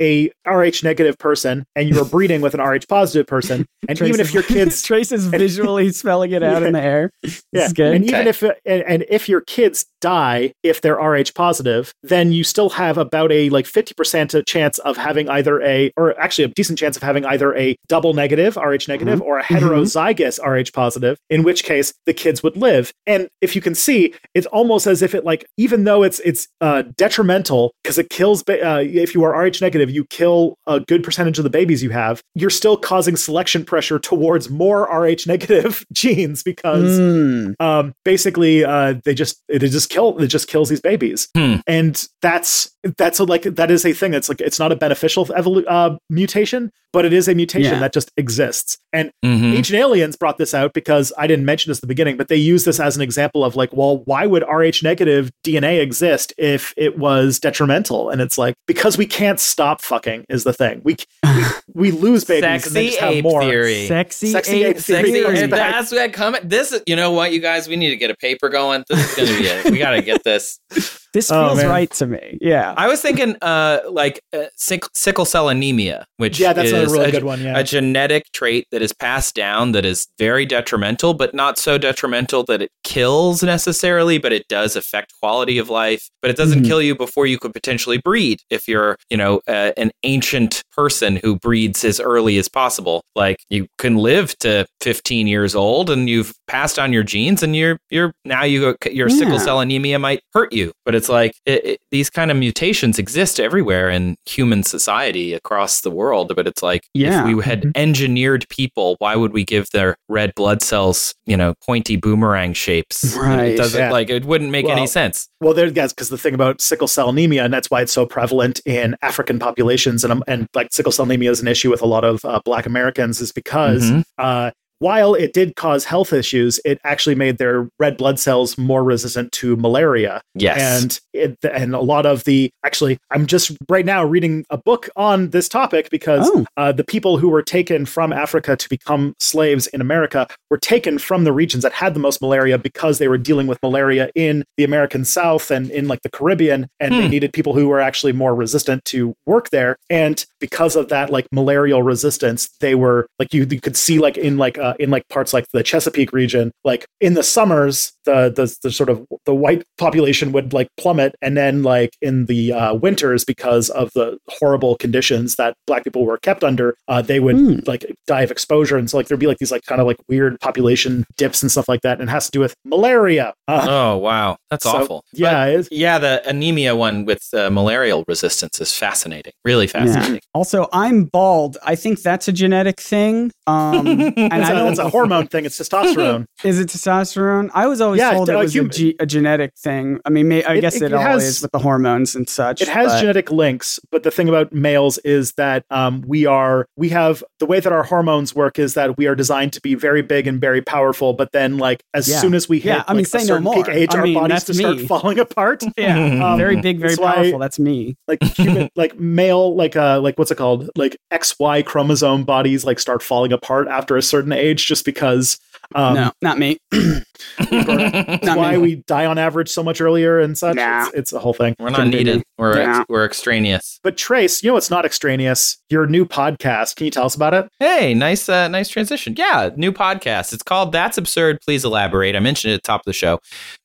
a Rh negative person and you were breeding with an Rh positive person, and Trace even if your kids Trace is visually spelling it out yeah. in the air, this yeah. is good. And okay. even if and, and if your kids die if they're Rh positive, then you still have about a like fifty percent chance of having either a or actually a decent chance of having either a double negative Rh negative mm-hmm. or a heterozygous mm-hmm. Rh positive. In which case the kids would live. And if you can see, it's almost as if it like even though it's it's uh, detrimental because it kills uh, if you are Rh negative. You kill a good percentage of the babies you have, you're still causing selection pressure towards more Rh negative genes because mm. um, basically uh, they just it just kill it just kills these babies, hmm. and that's that's a, like that is a thing. It's like it's not a beneficial evolu- uh, mutation, but it is a mutation yeah. that just exists. And mm-hmm. Ancient Aliens brought this out because I didn't mention this at the beginning, but they use this as an example of like, well, why would Rh negative D N A exist if it was detrimental? And it's like because we can't stop. Fucking is the thing we we, we lose babies sexy and they just have ape more theory. Sexy, sexy ape, ape theory. Sexy ape. That's that comment. This is, you know what, you guys, we need to get a paper going. This is gonna be it. We gotta get this. This feels oh, right to me. Yeah, I was thinking uh, like uh, sick, sickle cell anemia, which yeah, that's is a really a, good one. Yeah, a genetic trait that is passed down that is very detrimental, but not so detrimental that it kills necessarily, but it does affect quality of life. But it doesn't mm. kill you before you could potentially breed if you're, you know, uh, an ancient person who breeds as early as possible. Like you can live to fifteen years old, and you've passed on your genes, and you're you're now you your yeah. sickle cell anemia might hurt you, but it's It's like it, it, these kind of mutations exist everywhere in human society across the world. But it's like yeah. if we had mm-hmm. engineered people, why would we give their red blood cells, you know, pointy boomerang shapes? Right. It doesn't yeah. like it wouldn't make well, any sense. Well, there, guys, because the thing about sickle cell anemia, and that's why it's so prevalent in African populations, and and like sickle cell anemia is an issue with a lot of uh, Black Americans, is because. Mm-hmm. Uh, while it did cause health issues, it actually made their red blood cells more resistant to malaria. Yes. And it, and a lot of the, actually, I'm just right now reading a book on this topic because oh. uh, the people who were taken from Africa to become slaves in America were taken from the regions that had the most malaria because they were dealing with malaria in the American South and in like the Caribbean. And hmm. they needed people who were actually more resistant to work there. And because of that, like malarial resistance, they were like, you, you could see like in like a, in like parts like the Chesapeake region, like in the summers, the, the the sort of the white population would like plummet, and then like in the uh, winters, because of the horrible conditions that black people were kept under, uh, they would mm. like die of exposure, and so like there'd be like these like kind of like weird population dips and stuff like that, and it has to do with malaria. Uh, oh wow, that's so awful. Yeah, it is. Yeah, the anemia one with uh, malarial resistance is fascinating, really fascinating. Yeah. Also, I'm bald. I think that's a genetic thing. Um, and I don't. It's a hormone thing. It's testosterone. Is it testosterone? I was always yeah, told it, it was a, ge- a genetic thing. I mean, may, I it, guess it, it, it has, all is with the hormones and such. It has but. genetic links, but the thing about males is that um, we are we have the way that our hormones work is that we are designed to be very big and very powerful. But then, like as yeah. soon as we hit yeah, I mean, like, say a certain no more. peak age, I our mean, bodies to start me. falling apart. Yeah, um, very big, very powerful. Why, that's me. Like human, like male, like uh, like what's it called? Like X Y chromosome bodies like start falling apart after a certain age, just because. Um, no, not me. That's not why me. We die on average so much earlier and such. Nah. It's, it's a whole thing. We're not Continue. needed. We're nah. ex- we're extraneous. But Trace, you know it's not extraneous. Your new podcast. Can you tell us about it? Hey, nice, uh, nice transition. Yeah, new podcast. It's called That's Absurd Please Elaborate. I mentioned it at the top of the show.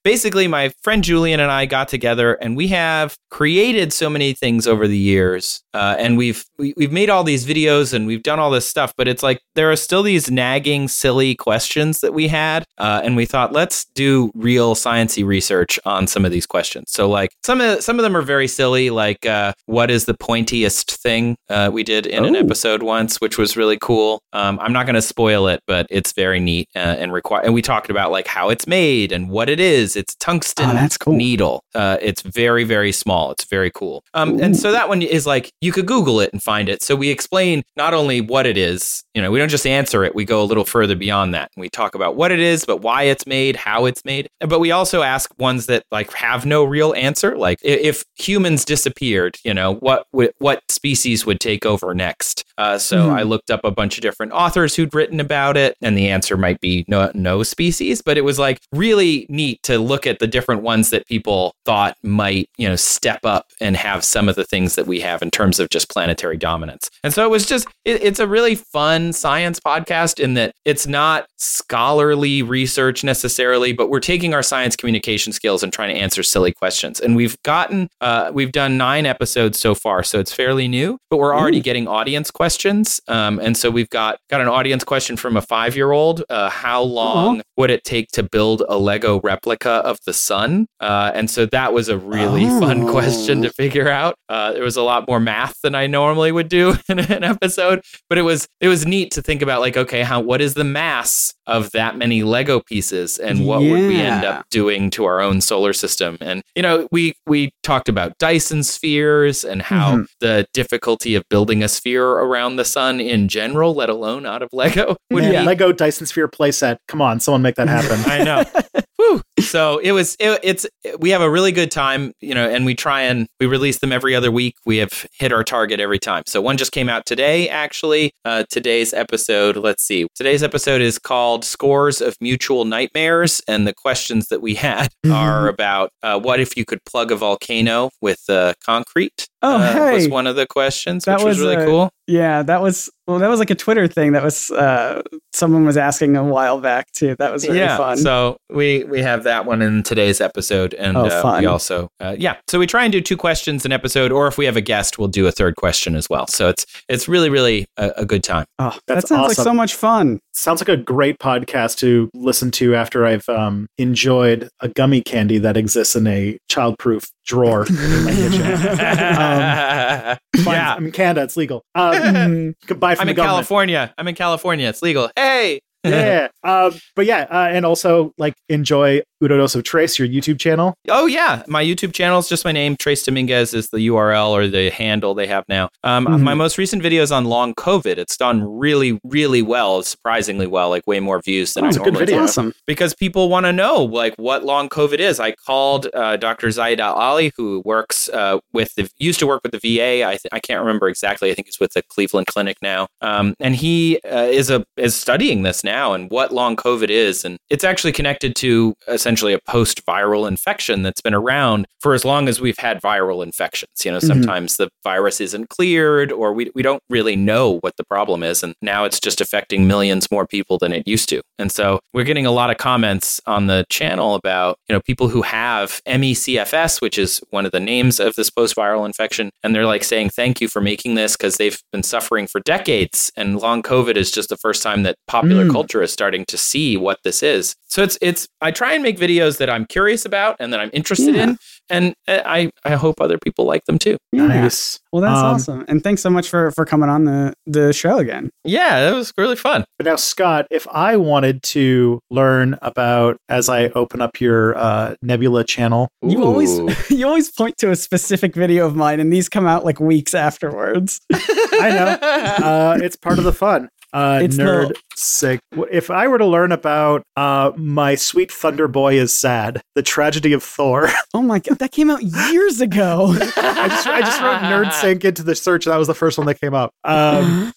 Basically, my friend Julian and I got together, and we have created so many things over the years, uh, and we've we, we've made all these videos and we've done all this stuff. But it's like there are still these nagging, silly questions that we had, uh, and we thought, let's do real sciencey research on some of these questions. So like some of some of them are very silly, like uh, what is the pointiest thing uh, we did in oh. an episode once, which was really cool. Um, I'm not going to spoil it, but it's very neat uh, and require. And we talked about like how it's made and what it is. It's tungsten oh, that's cool. needle. Uh, it's very very small. It's very cool. Um, and so that one is like you could Google it and find it. So we explain not only what it is. You know, we don't just answer it. We go a little further beyond that. We talk about what it is, but why it's made, how it's made. But we also ask ones that like have no real answer. Like if humans disappeared, you know, what what species would take over next? Uh, so mm-hmm. I looked up a bunch of different authors who'd written about it, and the answer might be no, no species. But it was like really neat to look at the different ones that people thought might, you know, step up and have some of the things that we have in terms of just planetary dominance. And so it was just it, it's a really fun science podcast in that it's not scholarly research necessarily, but we're taking our science communication skills and trying to answer silly questions. And we've gotten, uh, we've done nine episodes so far, so it's fairly new, but we're already Ooh. getting audience questions. Um, and so we've got, got an audience question from a five-year-old. Uh, how long Aww. would it take to build a Lego replica of the sun? Uh, and so that was a really oh. fun question to figure out. Uh, there was a lot more math than I normally would do in an episode, but it was, it was neat to think about like, okay, how, what is the mass of that many Lego pieces, and what yeah. would we end up doing to our own solar system? And, you know, we, we talked about Dyson spheres and how mm-hmm. the difficulty of building a sphere around the sun in general, let alone out of Lego. Would yeah. be- Lego Dyson sphere playset. Come on, someone make that happen. I know. Whew. So it was, it, it's, we have a really good time, you know, and we try and we release them every other week. We have hit our target every time. So one just came out today, actually, uh, today's episode. Let's see. Today's episode is called Scores of Mutual Nightmares. And the questions that we had mm-hmm. are about uh, what if you could plug a volcano with uh, concrete? Oh, uh, hey. was one of the questions, that which was, was really a, cool. Yeah, that was, well, that was like a Twitter thing that was, uh, someone was asking a while back too. That was really yeah, fun. So we, we have that one in today's episode. And oh, uh, we also, uh, yeah. So we try and do two questions an episode, or if we have a guest, we'll do a third question as well. So it's, it's really, really a, a good time. Oh, That's that sounds awesome. like so much fun. Sounds like a great podcast to listen to after I've, um, enjoyed a gummy candy that exists in a childproof drawer in my kitchen. um, yeah, I'm in Canada. It's legal. Um, buy from I'm in government. California. I'm in California. It's legal. Hey. yeah. Um, but yeah, uh, and also like enjoy Udonoso Trace, your YouTube channel? Oh, yeah. My YouTube channel is just my name. Trace Dominguez is the U R L or the handle they have now. Um, mm-hmm. My most recent video is on long COVID. It's done really, really well, surprisingly well, like way more views than oh, I normally do. Good video. Awesome. Because people want to know like what long COVID is. I called uh, Doctor Zaid Al-Ali, who works uh, with the, used to work with the V A. I, th- I can't remember exactly. I think he's with the Cleveland Clinic now. Um, and he uh, is a is studying this now and what long COVID is. And it's actually connected to a essentially a post-viral infection that's been around for as long as we've had viral infections. You know, sometimes mm-hmm. the virus isn't cleared or we we don't really know what the problem is. And now it's just affecting millions more people than it used to. And so we're getting a lot of comments on the channel about, you know, people who have M E C F S, which is one of the names of this post-viral infection. And they're like saying, thank you for making this because they've been suffering for decades. And long COVID is just the first time that popular mm. culture is starting to see what this is. So it's, it's, I try and make videos that I'm curious about and that I'm interested yeah. in. And I, I hope other people like them too. Yeah. Nice. Well, that's um, awesome. And thanks so much for, for coming on the, the show again. Yeah, that was really fun. But now, Scott, if I wanted to learn about, as I open up your uh, Nebula channel. Ooh. You always you always point to a specific video of mine and these come out like weeks afterwards. I know. Uh, it's part of the fun. Uh, it's nerd the... sick. If I were to learn about uh, My Sweet Thunder Boy Is Sad, The Tragedy of Thor. Oh my God, that came out years ago. I, just, I just wrote nerd sync into the search. That was the first one that came up. Um,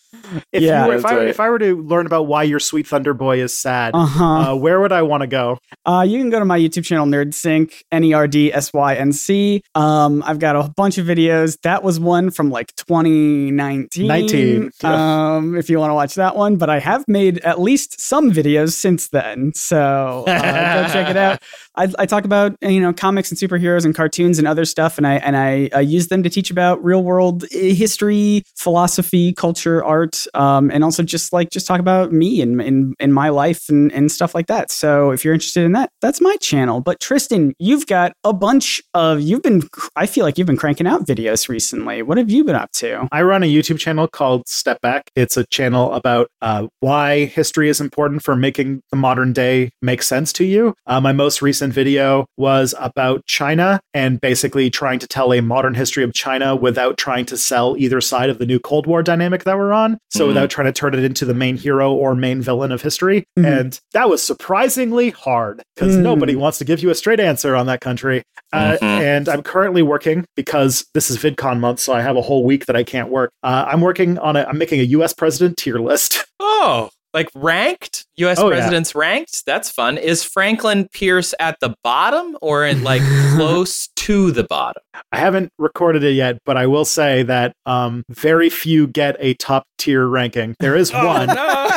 if yeah, you, if, I, right. if I were to learn about why your Sweet Thunder Boy is sad, uh-huh. uh, where would I want to go? Uh, you can go to my YouTube channel, Nerd Sync, N E R D S Y N C. Um, I've got a bunch of videos. That was one from like twenty nineteen. nineteen Yeah. Um, if you want to watch that one, but I have made at least some videos since then. So uh, go check it out. I, I talk about, you know, comics and superheroes and cartoons and other stuff, and I and I, I use them to teach about real world history, philosophy, culture, art, um, and also just like just talk about me and in in my life and, and stuff like that. So if you're interested in that, that's my channel. But Tristan, you've got a bunch of you've been I feel like you've been cranking out videos recently. What have you been up to? I run a YouTube channel called Step Back. It's a channel about uh, why history is important for making the modern day make sense to you. Uh, my most recent video was about China and basically trying to tell a modern history of China without trying to sell either side of the new Cold War dynamic that we're on. So mm-hmm. without trying to turn it into the main hero or main villain of history. Mm-hmm. And that was surprisingly hard because mm-hmm. nobody wants to give you a straight answer on that country. Uh, mm-hmm. And I'm currently working because this is VidCon month, so I have a whole week that I can't work. Uh, I'm working on a, I'm making a U S president tier list. Oh, like ranked? U S oh, presidents yeah. ranked? That's fun. Is Franklin Pierce at the bottom or in like close to the bottom? I haven't recorded it yet, but I will say that um, very few get a top tier ranking. There is oh, one. No.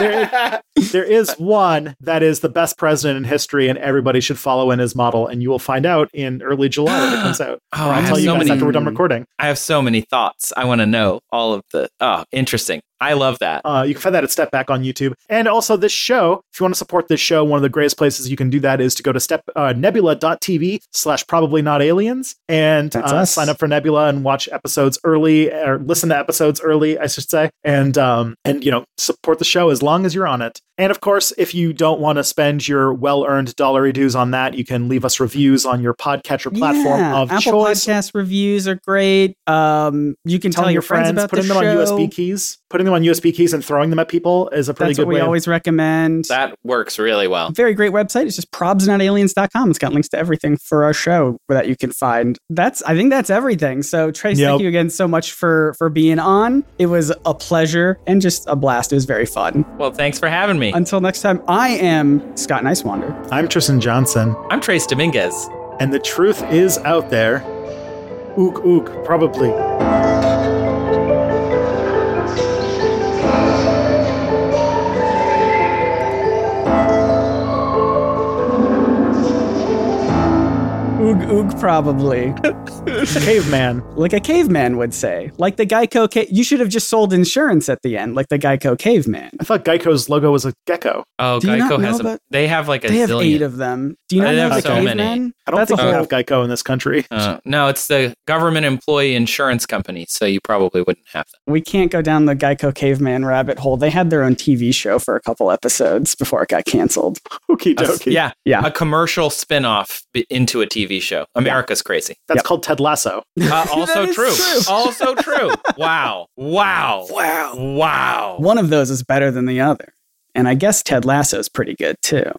there, there is one that is the best president in history and everybody should follow in his model. And you will find out in early July when it comes out. Oh, I'll tell you so guys many, after we're done recording. I have so many thoughts. I want to know all of the... Oh, interesting. I love that. Uh, you can find that at Step Back on YouTube. And also this show, if you want to support this show, one of the greatest places you can do that is to go to step uh, nebula dot t v slash probably not aliens and uh, sign up for Nebula and watch episodes early or listen to episodes early, I should say. And, um, and you know, support the show as long as you're on it. And of course, if you don't want to spend your well-earned dollary dues on that, you can leave us reviews on your podcatcher platform yeah, of Apple choice. Apple Podcast reviews are great. Um, you can tell, tell your friends, friends about putting the them show. on U S B keys. Putting them on U S B keys and throwing them at people is a pretty That's good way. That's what we of, always recommend. That works really well. Very great website. It's just probs not aliens dot com. It's got links to everything for our show that you can find. That's I think that's everything. So Trace, yep. thank you again so much for, for being on. It was a pleasure and just a blast. It was very fun. Well, thanks for having me. Until next time, I am Scott Nicewander. I'm Tristan Johnson. I'm Trace Dominguez. And the truth is out there. Ook, ook, probably. Oog, oog, probably. Caveman. Like a caveman would say. Like the Geico... Ca- you should have just sold insurance at the end, like the Geico caveman. I thought Geico's logo was a gecko. Oh, do Geico has a... They have like a They have zillion. eight of them. Do you know they have the so caveman? Many. I don't That's think we whole... have Geico in this country. Uh, no, it's the government employee insurance company, so you probably wouldn't have them. We can't go down the Geico caveman rabbit hole. They had their own T V show for a couple episodes before it got canceled. Okie dokie. Yeah, yeah. A commercial spin-off into a T V show. America's yeah. crazy. That's yep. called Ted Lasso. Uh, also true. true. Also true. Wow. Wow. Wow. Wow. One of those is better than the other. And I guess Ted Lasso is pretty good, too.